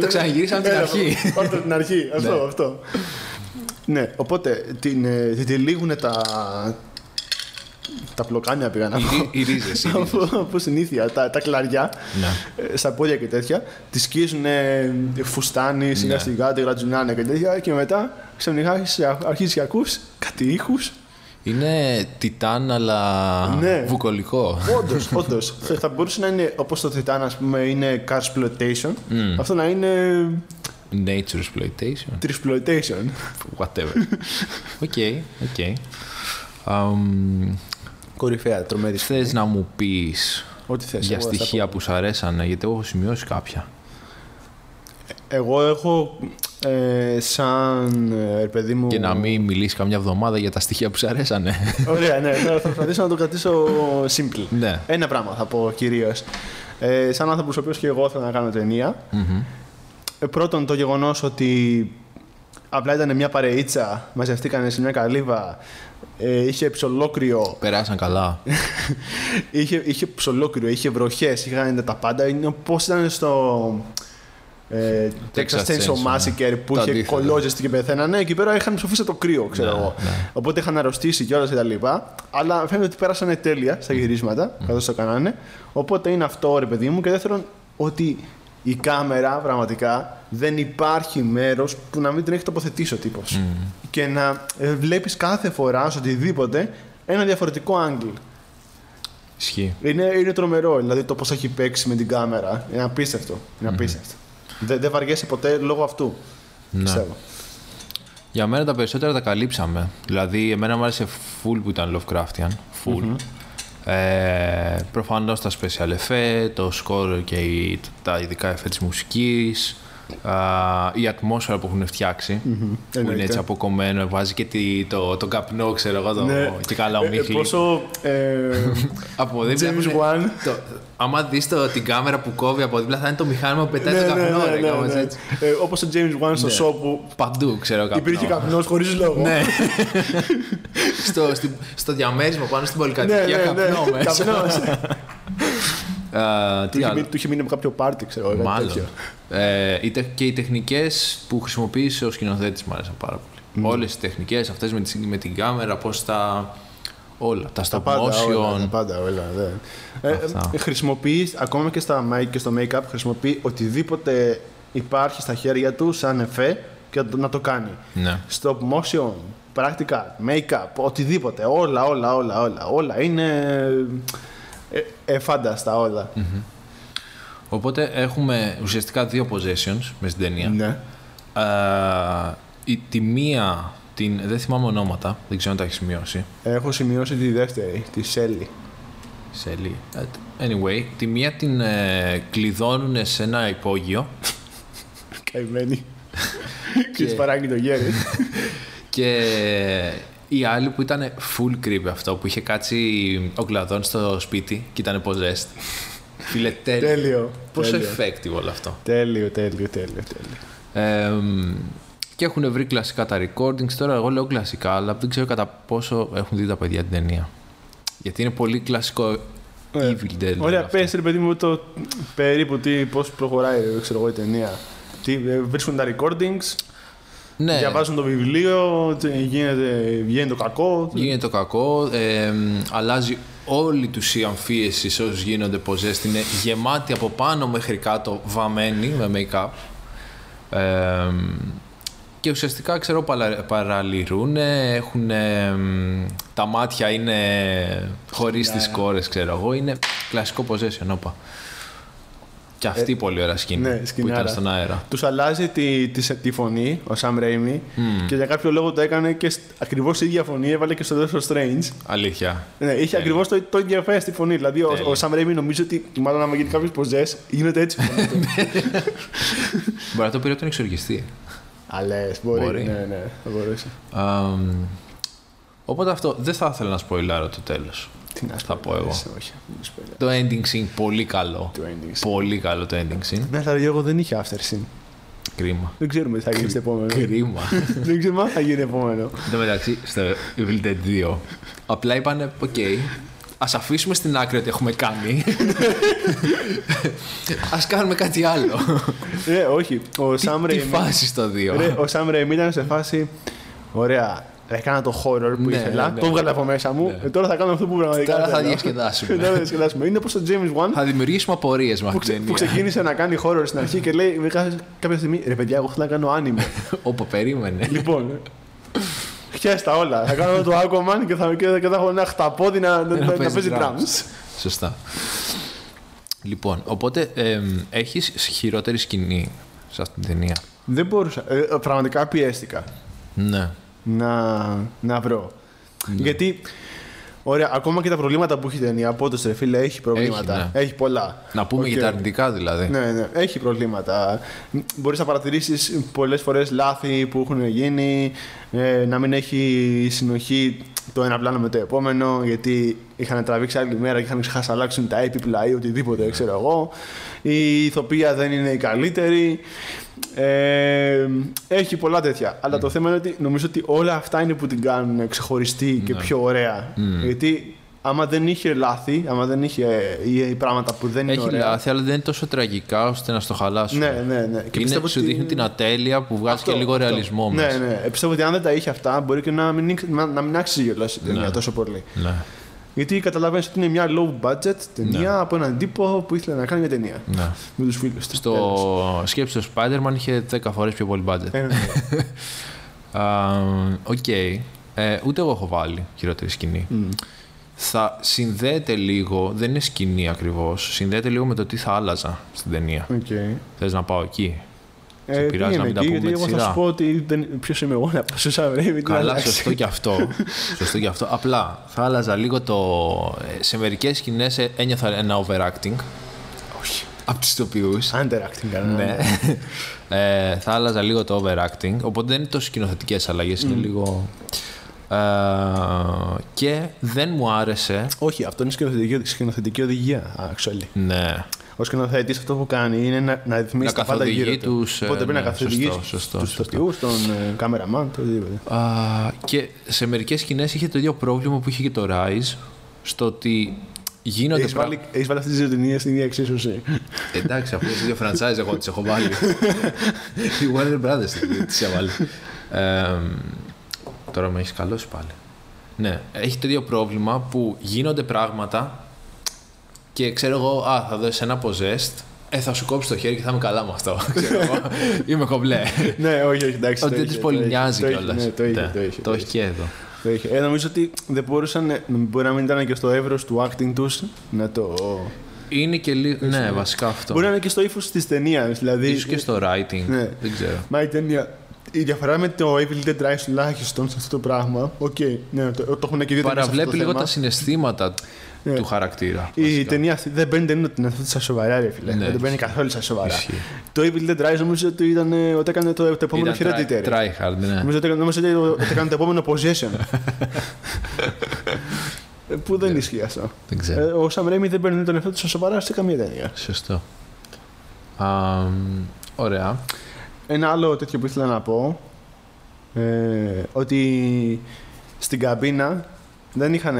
το ξαναγυρίσαν την αρχή. Χόρτο την αρχή, αυτό. Ναι, οπότε τυλίγουν τα πλοκάνια πήγαν οι ρίζες. Από συνήθεια, τα κλαριά, ναι. Στα πόδια και τέτοια. Τις σκίζουν φουστάνι, σιγά σιγά, τη γρατζουνάνε και τέτοια. Και μετά ξαφνικά αρχίζεις και ακούς κάτι ήχους. Είναι τιτάν, αλλά ναι. Βουκολικό. Όντως. Θα μπορούσε να είναι όπως το τιτάν, ας πούμε, είναι carsploitation. Αυτό να είναι. Nature exploitation. Τριsploitation. Whatever. Οκ. Κορυφαία, τρομερή. Θες να μου πεις για στοιχεία που σου αρέσανε, γιατί εγώ έχω σημειώσει κάποια. Εγώ έχω σαν παιδί μου. Και να μην μιλήσει καμιά εβδομάδα για τα στοιχεία που σου αρέσανε. Ωραία, ναι. Θα προσπαθήσω να το κρατήσω simple. Ναι. Ένα πράγμα θα πω κυρίως. Σαν άνθρωπος ο οποίος και εγώ ήθελα να κάνω ταινία. Mm-hmm. Πρώτον, το γεγονός ότι απλά ήταν μια παρεΐτσα, μαζευτήκανε σε μια καλύβα. Είχε ψολόκριο. Περάσαν καλά. είχε ψολόκριο, είχε βροχές, είχαν τα πάντα. Πώς ήταν στο Texas Chainsaw Massacre που είχε κολόζεστη και πεθαίνανε. Εκεί πέρα είχαν ψοφίσει το κρύο, ξέρω εγώ. Οπότε είχαν αρρωστήσει κιόλας και τα λοιπά. Αλλά φαίνεται ότι πέρασαν τέλεια στα γυρίσματα, καθώς το κάνανε. Οπότε είναι αυτό, ρε παιδί μου. Και δεύτερον, ότι η κάμερα πραγματικά δεν υπάρχει μέρος που να μην την έχει τοποθετήσει ο τύπος. Και να βλέπεις κάθε φορά σε οτιδήποτε ένα διαφορετικό angle. Ισχύει. Είναι τρομερό, δηλαδή το πώς έχει παίξει με την κάμερα. Είναι απίστευτο. Δεν βαριέσαι ποτέ λόγω αυτού. Ναι. Πιστεύω. Για μένα τα περισσότερα τα καλύψαμε. Δηλαδή, εμένα μου άρεσε full που ήταν Lovecraftian. Full. Mm-hmm. Προφανώς τα special effects, το score και τα ειδικά εφέ της μουσικής, η ατμόσφαιρα που έχουν φτιάξει, που είναι έτσι αποκομμένο, βάζει και τον καπνό, ξέρω εγώ, και καλά ομίχλη. Πόσο από δίπλα, άμα δεις την κάμερα που κόβει από δίπλα, θα είναι το μηχάνημα που πετάει το καπνό. Όπως ο James Wan στο show που παντού, ξέρω, καπνό. Υπήρχε καπνός χωρίς λόγο. Στο διαμέρισμα πάνω στην πολυκατοικία, καπνό μέσα. Του είχε μείνει με κάποιο πάρτι, ξέρω. Μάλλον. Και οι τεχνικές που χρησιμοποίησε ο σκηνοθέτης μου άρεσαν πάρα πολύ. Mm. Όλες οι τεχνικές, αυτές με την κάμερα, πώς τα. Όλα. Τα stop motion. Πάντα, όλα. Χρησιμοποιεί, ακόμα και, και στο make-up, χρησιμοποιεί οτιδήποτε υπάρχει στα χέρια του σαν εφέ και να το κάνει. Ναι. Stop motion, πράκτικα, make-up, οτιδήποτε. Όλα είναι εφάνταστα όλα. Mm-hmm. Οπότε έχουμε ουσιαστικά δύο possessions μες στην ταινία. Ναι. Τη μία, δεν θυμάμαι ονόματα, δεν ξέρω αν τα έχει σημειώσει. Έχω σημειώσει τη δεύτερη, τη Σέλη. Anyway, τη μία την κλειδώνουν σε ένα υπόγειο. Καημένη. Και σπαράγγει το γέρι. Και η άλλη που ήταν full creep αυτό, που είχε κάτσει ο κλαδόν στο σπίτι και ήταν possessed. Φίλε, τέλειο. Πόσο effective όλο αυτό. Τέλειο. Και έχουν βρει κλασικά τα recordings. Τώρα εγώ λέω κλασικά, αλλά δεν ξέρω κατά πόσο έχουν δει τα παιδιά την ταινία. Γιατί είναι πολύ κλασικό Evil Dead. Ωραία, πες ρε παιδί μου το περίπου πώς προχωράει η ταινία. Βρίσκουν τα recordings, ναι. Διαβάζουν το βιβλίο, βγαίνει το κακό. Αλλάζει όλη τους η αμφίεση όσους γίνονται ποζές. Είναι γεμάτη από πάνω μέχρι κάτω, βαμμένη με make-up. Και ουσιαστικά ξέρω παραλυρούν, έχουν τα μάτια είναι χωρίς τις κόρες, ξέρω εγώ, είναι κλασικό possession, όπα. Και αυτή πολύ ωραία σκηνή, ναι, που ήταν στον αέρα. Τους αλλάζει τη φωνή ο Sam Raimi και για κάποιο λόγο το έκανε και ακριβώς η ίδια φωνή έβαλε και στο Doctor Strange. Αλήθεια. Ναι, είχε ακριβώς το ίδιο εφέ στη φωνή. Δηλαδή ο Sam Raimi νομίζω ότι μάλλον άμα γίνει κάποιος ποζές, γίνεται έτσι. Μπορεί να το πήρε τον εξοργιστή. Αλές, μπορεί. Ναι, θα μπορούσε. Οπότε αυτό, δεν θα ήθελα να σποϊλάρω το τέλος. Τι να θα πω εγώ. Όχι, το ending scene, πολύ καλό. Πολύ καλό το ending scene. Ναι, θα δει, εγώ δεν είχε after scene. Κρίμα. Δεν ξέρουμε τι θα γίνει στο επόμενο. Κρίμα. Δεν ξέρουμε αν θα γίνει επόμενο. Εν τω μεταξύ, στο Evil Dead 2, απλά είπανε, οκ, ας αφήσουμε στην άκρη ότι έχουμε κάνει. Ας κάνουμε κάτι άλλο. Ναι, όχι. Τι φάση στο 2. Ο Sam Raimi ήταν σε φάση, ωραία, έκανα το horror που ήθελα, το βγάλα από μέσα μου, τώρα θα κάνω αυτό που πραγματικά. Τώρα θα διασκεδάσουμε. Είναι όπως το James Wan. Θα δημιουργήσουμε απορίες με αυτή την ταινία. Που ξεκίνησε να κάνει horror στην αρχή και λέει κάποια στιγμή, ρε παιδιά, εγώ θέλω να κάνω anime. Όπου περίμενε. Λοιπόν. Χιέστα όλα. Θα κάνω το Aquaman και θα έχω ένα χταπόδι να παίζει drums. Σωστά. Λοιπόν, οπότε έχεις χειρότερη σκηνή σε αυτή την ταινία. Δεν μπορούσα. Πραγματικά πιέστηκα. Ναι. Να βρω. Ναι. Γιατί, ωραία, ακόμα και τα προβλήματα που έχει η ταινία, από το φίλε, έχει προβλήματα. Έχει πολλά. Να πούμε για τα αρνητικά δηλαδή. Ναι, έχει προβλήματα. Μπορείς να παρατηρήσεις πολλές φορές λάθη που έχουν γίνει, να μην έχει συνοχή το ένα πλάνο με το επόμενο, γιατί είχαν τραβήξει άλλη μέρα και είχαν ξεχάσει να αλλάξουν τα έπιπλα ή οτιδήποτε, ξέρω εγώ. Η ηθοποιία δεν είναι η καλύτερη. Έχει πολλά τέτοια. Αλλά το θέμα είναι ότι νομίζω ότι όλα αυτά είναι που την κάνουν ξεχωριστή και πιο ωραία. Γιατί άμα δεν είχε λάθη, άμα δεν είχε πράγματα που δεν είναι έχει ωραία. Έχει λάθη, αλλά δεν είναι τόσο τραγικά ώστε να στο χαλάσουν. Ναι. Και είναι, σου δείχνει την ατέλεια που βγάζει και λίγο ρεαλισμό μέσα. Ναι. Πιστεύω ότι αν δεν τα είχε αυτά, μπορεί και να μην άξιζε η ταινία τόσο πολύ. Ναι. Γιατί καταλαβαίνεις ότι είναι μια low budget ταινία από έναν τύπο που ήθελε να κάνει μια ταινία. Ναι. Με τους φίλους του. Στο σκέψη του Spider-Man είχε 10 φορές πιο πολύ budget. Οκ. Ούτε εγώ έχω βάλει χειρότερη σκηνή. Θα συνδέεται λίγο, δεν είναι σκηνή ακριβώς, συνδέεται λίγο με το τι θα άλλαζα στην ταινία. Θες να πάω εκεί. Σε πειράζει να μην τα πούμε με τη σειρά. Εγώ θα σου πω ότι ποιος είμαι εγώ να πω στο Sam Raimi. Καλά, σωστό και αυτό. Απλά θα άλλαζα λίγο το. Σε μερικές σκηνές ένιωθα ένα overacting. Όχι. Από τις ηθοποιούς. Underacting, καλά. Ναι. Θα άλλαζα λίγο το overacting. Οπότε δεν είναι τόσο σκηνοθετικές αλλαγές, είναι λίγο. Και δεν μου άρεσε. Όχι, αυτό είναι σκηνοθετική οδηγία. Actually. Ναι. Ο σκηνοθέτης αυτό που κάνει είναι να ρυθμίσει τα πάντα γύρω του. Οπότε πρέπει να καθοδηγήσει τους ηθοποιούς, τον κάμεραμαν, το οτιδήποτε. Και σε μερικές σκηνές είχε το ίδιο πρόβλημα που είχε και το Rise, στο ότι Γίνονται πράγματα. Έχεις βάλει αυτές τις δύο ταινίες στην ίδια εξίσωση. Εντάξει, αυτές τις δύο franchise εγώ τις έχω βάλει. Οι Warner Brothers τις έχω βάλει. Τώρα με έχεις καλώσει πάλι. Ναι, έχει το ίδιο πρόβλημα που γίνονται πράγματα και ξέρω εγώ, α, θα δώσεις ένα από ζεστ, θα σου κόψει το χέρι και θα είμαι καλά με αυτό. Είμαι κομπλέ. Ναι, όχι, εντάξει. Ότι δεν της πολύ νοιάζει κιόλας. Το έχει και εδώ. Νομίζω ότι δεν μπορούσαν, μπορεί να μην ήταν και στο εύρος του acting τους να το... Είναι και λίγο. Ναι, βασικά αυτό. Μπορεί να είναι και στο ύφος της ταινίας. Δηλαδή... Ίσως και στο writing. Ναι. Δεν ξέρω. Μα η ταινία. Η διαφορά με το Evil Dead Rise τουλάχιστον σε αυτό το πράγμα. Okay, ναι, το έχουν και δει. Παραβλέπει λίγο τα συναισθήματα του χαρακτήρα. Η βασικά. Ταινία αυτή δεν παίρνει την αυτή τη σοβαρά, ρε φίλε. Ναι, δεν παίρνει καθόλου σαν σοβαρά. Ισχύει. Το Evil Dead Rise νομίζω ότι ήταν όταν έκανε το επόμενο χειροτιτέρι. Tryhard, ναι. Νομίζω ότι έκανε το επόμενο possession. Που δεν ισχύει αυτό. Δεν ξέρω. Ο Sam Raimi δεν παίρνει τον εαυτό του σαν σοβαρά σε καμία ταινία. Σωστό. Ωραία. Ένα άλλο τέτοιο που ήθελα να πω, ότι στην καμπίνα δεν είχαν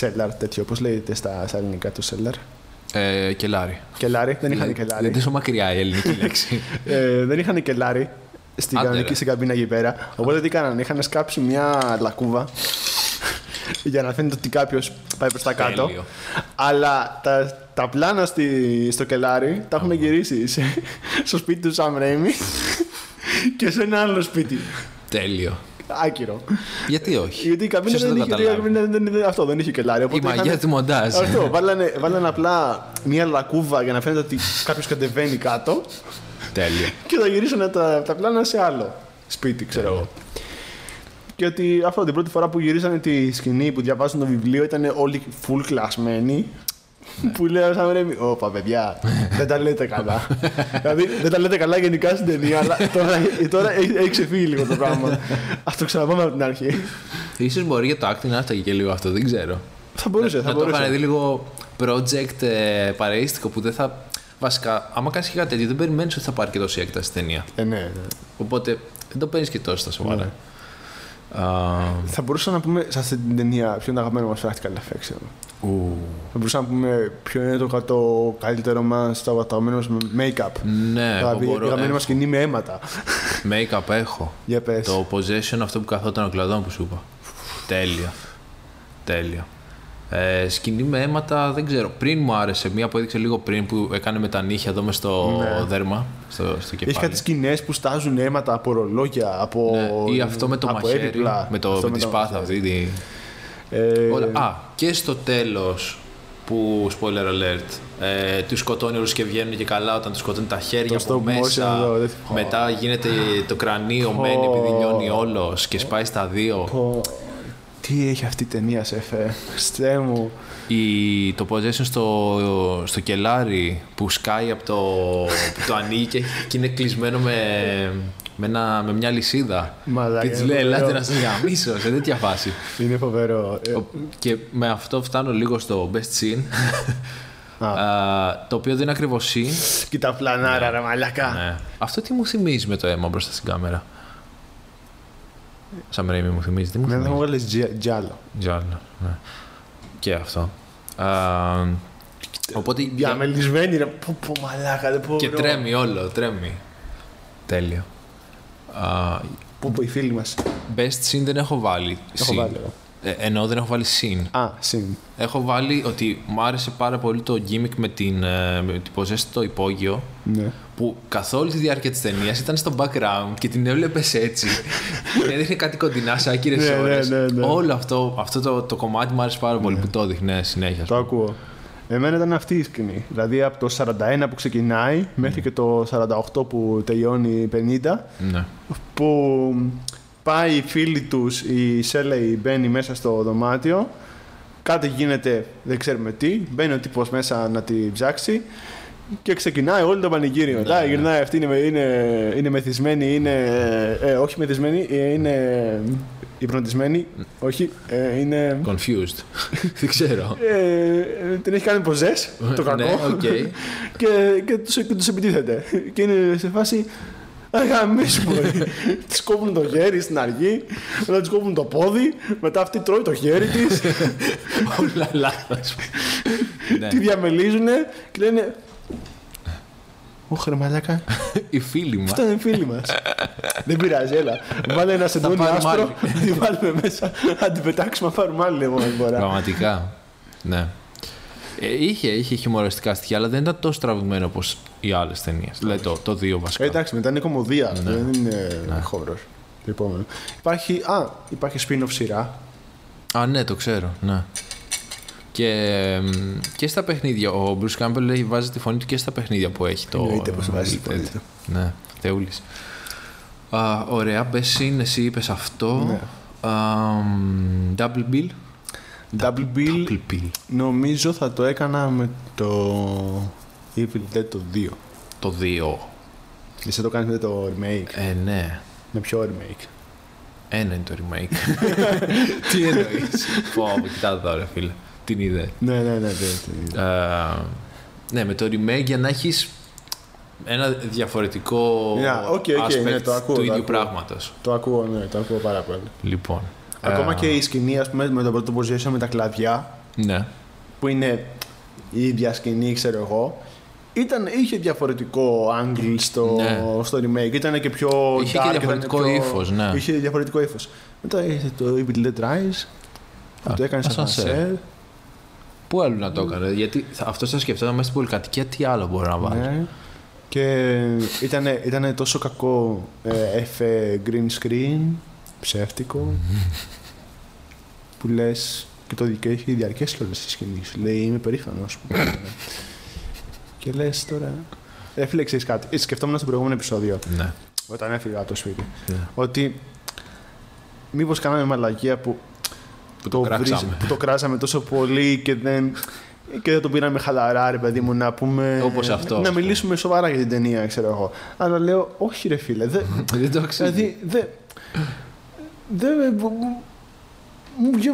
cellar τέτοιο, πώς λέγεται στα ελληνικά το cellar. Κελάρι. Κελάρι, δεν είχαν κελάρι. Δεν τόσο μακριά η ελληνική λέξη. Δεν είχαν κελάρι στην κανονική στην καμπίνα εκεί πέρα, οπότε τι κάνανε, είχαν σκάψει μια λακκούβα για να φαίνεται ότι κάποιος πάει προς τα κάτω. Τέλειο. Αλλά τα πλάνα στο κελάρι τα έχουν γυρίσει στο σπίτι του Sam Raimi και σε ένα άλλο σπίτι. Τέλειο. Άκυρο. Γιατί όχι. Γιατί η καμπίνα δεν είχε κελάρι. Η μαγιά του μοντάζ. Αυτό. Βάλανε απλά μια λακκούβα για να φαίνεται ότι κάποιος κατεβαίνει κάτω. Τέλειο. Και θα γυρίσουν τα πλάνα σε άλλο σπίτι, ξέρω εγώ. Και ότι αυτό, την πρώτη φορά που γυρίσανε τη σκηνή που διαβάζουν το βιβλίο ήταν όλοι full κλασμένοι. Που λέω Sam Raimi, όπα παιδιά, δεν τα λέτε καλά. Δηλαδή δεν τα λέτε καλά γενικά στην ταινία, αλλά τώρα έχει ξεφύγει λίγο το πράγμα. Ας το ξαναπάμε από την αρχή. Ίσως μπορεί για το acting να έφταγε και λίγο αυτό, δεν ξέρω. Θα μπορούσε, θα μπορούσε. Να το έκανε λίγο project παρεΐστικο που δεν θα... Βασικά, άμα κάνεις και κάτι τέτοιο, δεν περιμένεις ότι θα πάρει και τόση έκταση στην ταινία. Ναι. Οπότε δεν το παίρνεις και τόσο στα σοβαρά. Θα μπορούσαμε να πούμε σε αυτή την ταινία ποιο είναι το αγαπημένο μας practical effects. Θα μπορούσαμε να πούμε ποιο είναι το καλύτερο μας το αγαπημένο μας make-up. Ναι, το αγαπημένο μας σκηνή με αίματα. Make-up έχω. Για πες. Το possession αυτό που καθόταν ο κλαδόν που σου είπα. Τέλεια. Τέλεια. Σκηνή με αίματα δεν ξέρω. Πριν μου άρεσε μία που έδειξε λίγο πριν που έκανε με τα νύχια εδώ μες στο δέρμα. Στο κεφάλι. Έχει κάτι σκηνές που στάζουν αίματα από ρολόγια, από. Ναι, ή αυτό με το μαχαίρι. Έπιπλα, με τη σπάθα αυτή. Τη... και στο τέλος που. Spoiler alert. Του σκοτώνει όλους και βγαίνουν και καλά όταν του σκοτώνει τα χέρια από μέσα. Μετά γίνεται το κρανίο μένει επειδή λιώνει όλος και σπάει στα δύο. Τι έχει αυτή η ταινία, σεφέ. Χριστέ μου. Το possession στο κελάρι που σκάει από το ανοίγει και είναι κλεισμένο με μια λυσίδα. Και της λέει, ελάτε να σας γαμίσω, σε τέτοια φάση. Είναι φοβερό. Και με αυτό φτάνω λίγο στο best scene. Το οποίο δεν είναι ακριβώς scene. Κοίτα πλανάρα, ρε μαλακά. Ναι. Αυτό τι μου θυμίζει με το αίμα μπροστά στην κάμερα. Sam Raimi μου θυμίζει, τι μου θυμίζει. Ναι, δεν μου έλεγες Giallo, ναι. Και αυτό. Οπότε... Διαμελισμένη, ρε, πω μαλάκα, δεν πω. Και τρέμει όλο, τρέμει. Τέλειο. Πω οι φίλοι μας. Best scene δεν έχω βάλει. Εννοώ δεν έχω βάλει scene. Έχω βάλει ότι μου άρεσε πάρα πολύ το gimmick με την possession στο υπόγειο. Ναι. Που καθ' όλη τη διάρκεια της ταινίας ήταν στο background και την έβλεπες έτσι. Και έδειχνε κάτι κοντινά σε άκυρες ώρες. Ναι. Όλο αυτό το κομμάτι μου άρεσε πάρα πολύ που το έδειχνε συνέχεια. Το ακούω. Εμένα ήταν αυτή η σκηνή. Δηλαδή από το 41 που ξεκινάει μέχρι και το 48 που τελειώνει 50. Ναι. Που πάει οι φίλοι τους, η Σέλεϊ μπαίνει μέσα στο δωμάτιο. Κάτι γίνεται, δεν ξέρουμε τι. Μπαίνει ο τύπος μέσα να τη ψάξει. Και ξεκινάει όλο το πανηγύρι. Μετά γυρνάει αυτή, είναι μεθυσμένη, όχι μεθυσμένη, είναι υπνοτισμένη, όχι, είναι... Confused, δεν ξέρω. Την έχει κάνει ποζές, το κακό, και τους επιτίθεται. Και είναι σε φάση... Αγαμίσου μπορεί. Τη κόβουν το χέρι στην αργή, μετά τη κόβουν το πόδι, μετά αυτή τρώει το χέρι τη. Όλα λάθος. Τη διαμελίζουνε και λένε. Ωχ, ρε μαλάκα. Οι φίλοι μας. Αυτά είναι φίλοι μας. Δεν πειράζει, έλα. Βάλε ένα σεντόνι άστρο, τη βάλουμε μέσα. Αν την πετάξουμε, πάρουμε άλλη μόνη φορά. Πραγματικά. Ναι. Είχε χιουμοριστικά στοιχεία, αλλά δεν ήταν τόσο τραβηγμένο όπως οι άλλες ταινίες. Δηλαδή το δύο βασικά. Εντάξει, μετά είναι κομμωδία. Ναι. Δεν είναι χώρος. Υπάρχει spin-off σειρά. Α, ναι, το ξέρω. Ναι. Και στα παιχνίδια. Ο Bruce Campbell βάζει τη φωνή του και στα παιχνίδια που έχει. Εννοείται πως βάζει τη φωνή του. Ναι, θεούλης. Ωραία, εσύ είπες αυτό. Double Bill. Double Bill. Νομίζω θα το έκανα με το Evil Dead το 2. Το 2. Εσύ το κάνεις με το remake. Ναι. Με ποιο remake? Ένα είναι το remake. Τι εννοείς? Πω, κοιτάτε τώρα φίλε. Την είδε. Ναι. Ναι, με το remake για να έχεις ένα διαφορετικό aspect του ίδιου πράγματος. Το ακούω, ναι, το ακούω πάρα πολύ. Λοιπόν. Ακόμα και η σκηνή, ας πούμε, με το πρώτο position με τα κλαδιά, ναι, που είναι η ίδια σκηνή, ξέρω εγώ, είχε διαφορετικό angle στο remake. Ήταν και πιο dark. Είχε και διαφορετικό ύφος, ναι. Είχε διαφορετικό ύφος. Μετά είχε το Evil Dead Rise, που το έκανε σαν σερ. Πού άλλο να το έκανε, γιατί αυτό θα σκεφτόταν μέσα στην πολυκατοικία, τι άλλο μπορεί να βάλει. Ναι. Και ήταν τόσο κακό εφέ green screen, ψεύτικο, που λες, και έχει διαρκές και όλες τις σκηνές. Λέει, είμαι περήφανος. Και λες τώρα. Έφυγε, ξέρεις κάτι. Σκεφτόμουν στο προηγούμενο επεισόδιο, ναι, όταν έφυγα από το σπίτι, ναι, ότι μήπως κάναμε μαλαγία που το κράσαμε τόσο πολύ και δεν το πήραμε χαλαρά, ρε παιδί μου, να πούμε. Όπως αυτό. Να μιλήσουμε σοβαρά για την ταινία, ξέρω εγώ. Αλλά λέω, όχι, ρε φίλε. Δεν το ξέρω. Δηλαδή,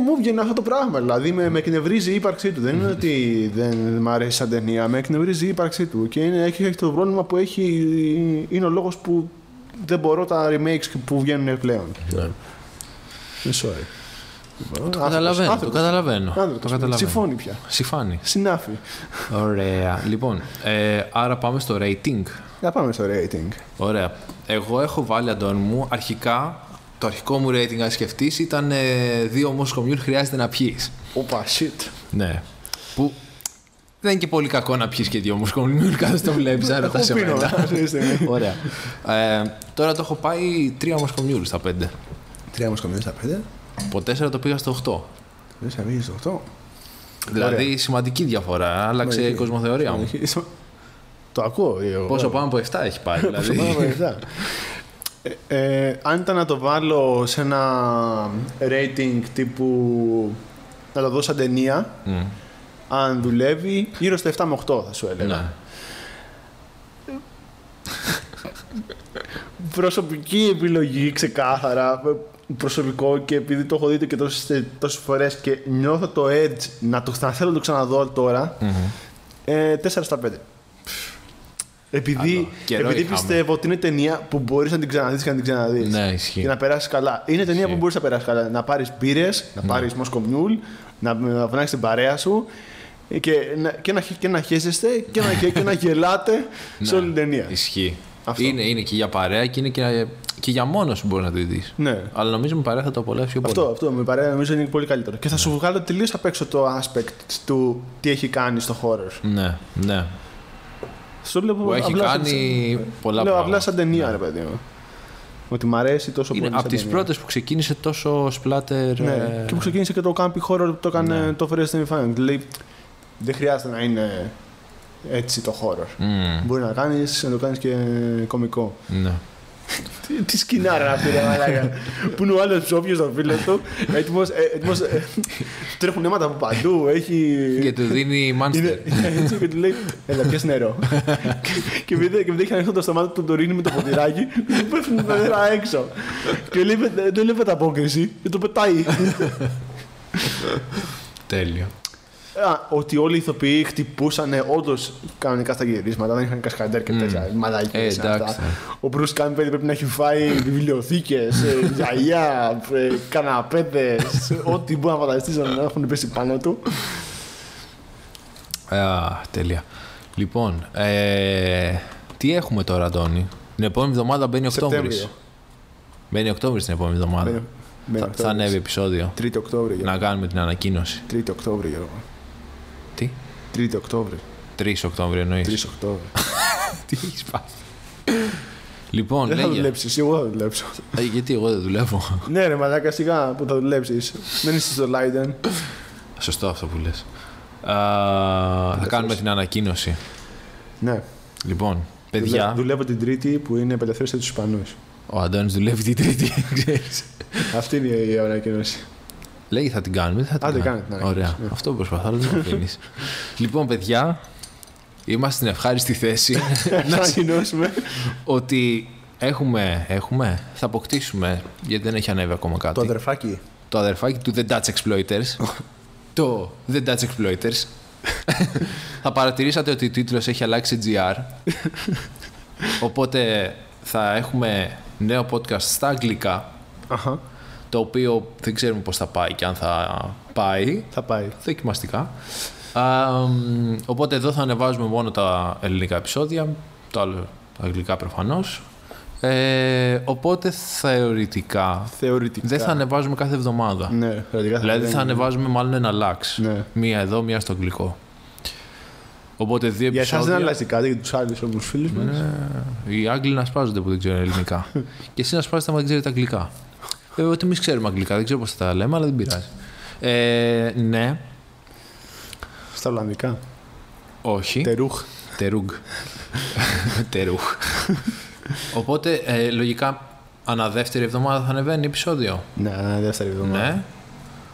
μου βγαίνει αυτό το πράγμα. Δηλαδή, με εκνευρίζει η ύπαρξή του. Δεν είναι ότι δεν μ' αρέσει σαν ταινία. Με εκνευρίζει η ύπαρξή του. Και έχει το πρόβλημα που έχει. Είναι ο λόγος που δεν μπορώ τα remakes που βγαίνουν πλέον. Ναι. Sorry. Το καταλαβαίνω. Συμφώνει πια. Συνάφη. Ωραία. Λοιπόν, άρα πάμε στο rating. Ωραία. Εγώ έχω βάλει, Αντώνη μου, αρχικά το αρχικό μου rating, αν σκεφτείς, ήταν 2 μοσκομιούρ χρειάζεται να πιείς. Οπα, shit. Ναι. Που δεν είναι και πολύ κακό να πιείς και 2 μοσκομιούρ καθώς το βλέπεις, άρα τα σε μένα. Ωραία. Τώρα το έχω πάει 3 μοσκομιούρ στα 5. 3 μοσκομιούρ στα 5. Από 4 το πήγα στο 8. Δεν πήγες στο 8. Δηλαδή, ωραία, σημαντική διαφορά. Άλλαξε η κοσμοθεωρία μου. Το ακούω. Πόσο πάνω από 7 έχει πάει. Πόσο πάνω από 7. Αν ήταν να το βάλω σε ένα rating τύπου, να το δω σαν ταινία, αν δουλεύει, γύρω στο 7 με 8 θα σου έλεγα. Ναι. Προσωπική επιλογή, ξεκάθαρα. Προσωπικό, και επειδή το έχω δει και τόσες φορές και νιώθω το edge να θέλω να το ξαναδώ τώρα, 4 στα 5. Επειδή πιστεύω ότι είναι ταινία που μπορείς να την ξαναδείς και να την ξαναδείς. Ναι, ισχύει. Και να περάσεις καλά. Είναι ταινία που μπορείς να περάσεις καλά. Να πάρεις μπύρες, να πάρεις μοσκομιούλ, να φωνάξεις την παρέα σου και να χαίζεστε και να γελάτε σε όλη την ταινία. Ισχύει. Είναι και για παρέα και είναι και για μόνο σου μπορεί να το δεις. Ναι. Αλλά νομίζω με παρέα θα το απολαύσει πιο πολύ. Αυτό με παρέα νομίζω είναι πολύ καλύτερο. Και θα σου βγάλω τελείως απ' έξω το aspect του τι έχει κάνει στο horror. Ναι. Στο βλέπω που έχει κάνει πολλά πράγματα. Απλά σαν ταινία, ρε παιδί μου. Ότι μ' αρέσει τόσο πολύ. Από τις πρώτες που ξεκίνησε τόσο splatter. Ναι. Και που ξεκίνησε και το campy horror που το έκανε το Freddy vs. Jason. Δηλαδή δεν χρειάζεται να είναι έτσι το horror. Μπορεί να το κάνεις και κωμικό. Ναι. Τι σκηνάρα να πήρε, μαλάκα. Που είναι ο άλλος ψόφιος στον φίλο του. Έτοιμος. Τρέχουν αίματα από παντού. Και του δίνει μάνστερ. Και του λέει, έλα, πιες νερό. Και επειδή έχει ανοιχτό το στομάτι του, το ρίνει με το ποτηράκι, του πέφτουν τα νερά έξω. Και λέει, δεν λέει μεταπόκριση, και το πετάει. Τέλειο. Ότι όλοι οι ηθοποιοί χτυπούσαν όντως κανονικά στα γυρίσματα, δεν είχαν κασκαντέρ και τέτοια μαλακίες. Ο Bruce Campbell πρέπει να έχει φάει βιβλιοθήκες, γιαγιά, καναπέδες, ό,τι μπορεί να φανταστείς να έχουν πέσει πάνω του. Τέλεια. Λοιπόν, τι έχουμε τώρα, Αντώνη? Την επόμενη εβδομάδα μπαίνει Οκτώβρης. Μπαίνει Οκτώβρης την επόμενη εβδομάδα. Θα ανέβει επεισόδιο. 3 Οκτώβρη. Να κάνουμε την ανακοίνωση. 3 Οκτώβρη, Γιώργο. Τι? 3 Οκτώβρη. 3 Οκτώβρη εννοείς. 3 Οκτώβρη. Τι έχεις πάθει. Λοιπόν, δεν θα δουλέψεις, εγώ θα δουλέψω. Γιατί εγώ δεν δουλεύω? Ναι, ρε μαλάκα, σιγά που θα δουλέψεις. Δεν είσαι στο Leiden. Σωστό αυτό που λες. Θα κάνουμε την ανακοίνωση. Ναι. Λοιπόν, παιδιά. Δουλεύω την Τρίτη που είναι απελευθέρωση τους Ισπανούς. Ο Αντώνης δουλεύει την Τρίτη, ξέρεις. Αυτή είναι η ανακοίνωση. Λέει θα την κάνουμε, θα την κάνουμε. Ναι, ωραία. Ναι. Αυτό προσπαθώ να το αφήνεις. Λοιπόν, παιδιά, είμαστε στην ευχάριστη θέση να ανακοινώσουμε ότι θα αποκτήσουμε, γιατί δεν έχει ανέβει ακόμα κάτι. Το αδερφάκι του The Dutch Exploiters. Το The Dutch Exploiters. Θα παρατηρήσατε ότι ο τίτλος έχει αλλάξει GR. Οπότε θα έχουμε νέο podcast στα αγγλικά. Uh-huh. Το οποίο δεν ξέρουμε πώς θα πάει και αν θα πάει. Θα πάει. Δοκιμαστικά. Οπότε εδώ θα ανεβάζουμε μόνο τα ελληνικά επεισόδια. Το άλλο τα αγγλικά προφανώς. Οπότε θεωρητικά δεν θα ανεβάζουμε κάθε εβδομάδα. Ναι, δηλαδή θα ανεβάζουμε μάλλον ένα lax. Ναι. Μία εδώ, μία στο αγγλικό. Οπότε δύο επεισόδια. Για εσάς δεν αλλάζει κάτι, για τους άλλους όμως φίλους μας. Οι Άγγλοι να σπάζονται που δεν ξέρουν ελληνικά. Και εσύ να σπάζετε άμα δεν ξέρετε αγγλικά. Βέβαια ότι εμείς ξέρουμε αγγλικά, δεν ξέρω πώς θα τα λέμε, αλλά δεν πειράζει. Ναι. Στα Ολλανδικά. Όχι. Τερούγ. Οπότε λογικά αναδεύτερη εβδομάδα θα ανεβαίνει επεισόδιο. Ναι, αναδεύτερη εβδομάδα. Ναι.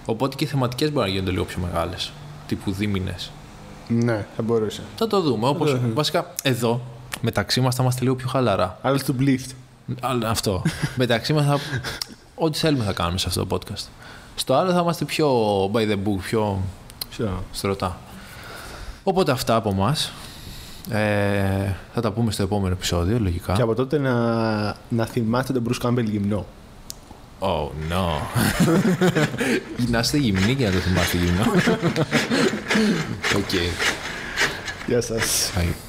Οπότε και οι θεματικές μπορεί να γίνονται λίγο πιο μεγάλες. Τύπου δίμηνες. Ναι, θα μπορούσε. Θα το δούμε. Όπως βασικά εδώ μεταξύ μας θα είμαστε λίγο πιο χαλαρά. Άλλος του μπλίφτ. Αυτό. Μεταξύ μας θα. Ό,τι θέλουμε θα κάνουμε σε αυτό το podcast. Στο άλλο θα είμαστε πιο by the book, πιο στρωτά. Οπότε αυτά από εμάς. Θα τα πούμε στο επόμενο επεισόδιο, λογικά. Και από τότε να θυμάστε τον Bruce Campbell γυμνό. Oh no. Να είστε γυμνοί και να το θυμάστε γυμνό. Οκ. Γεια σας.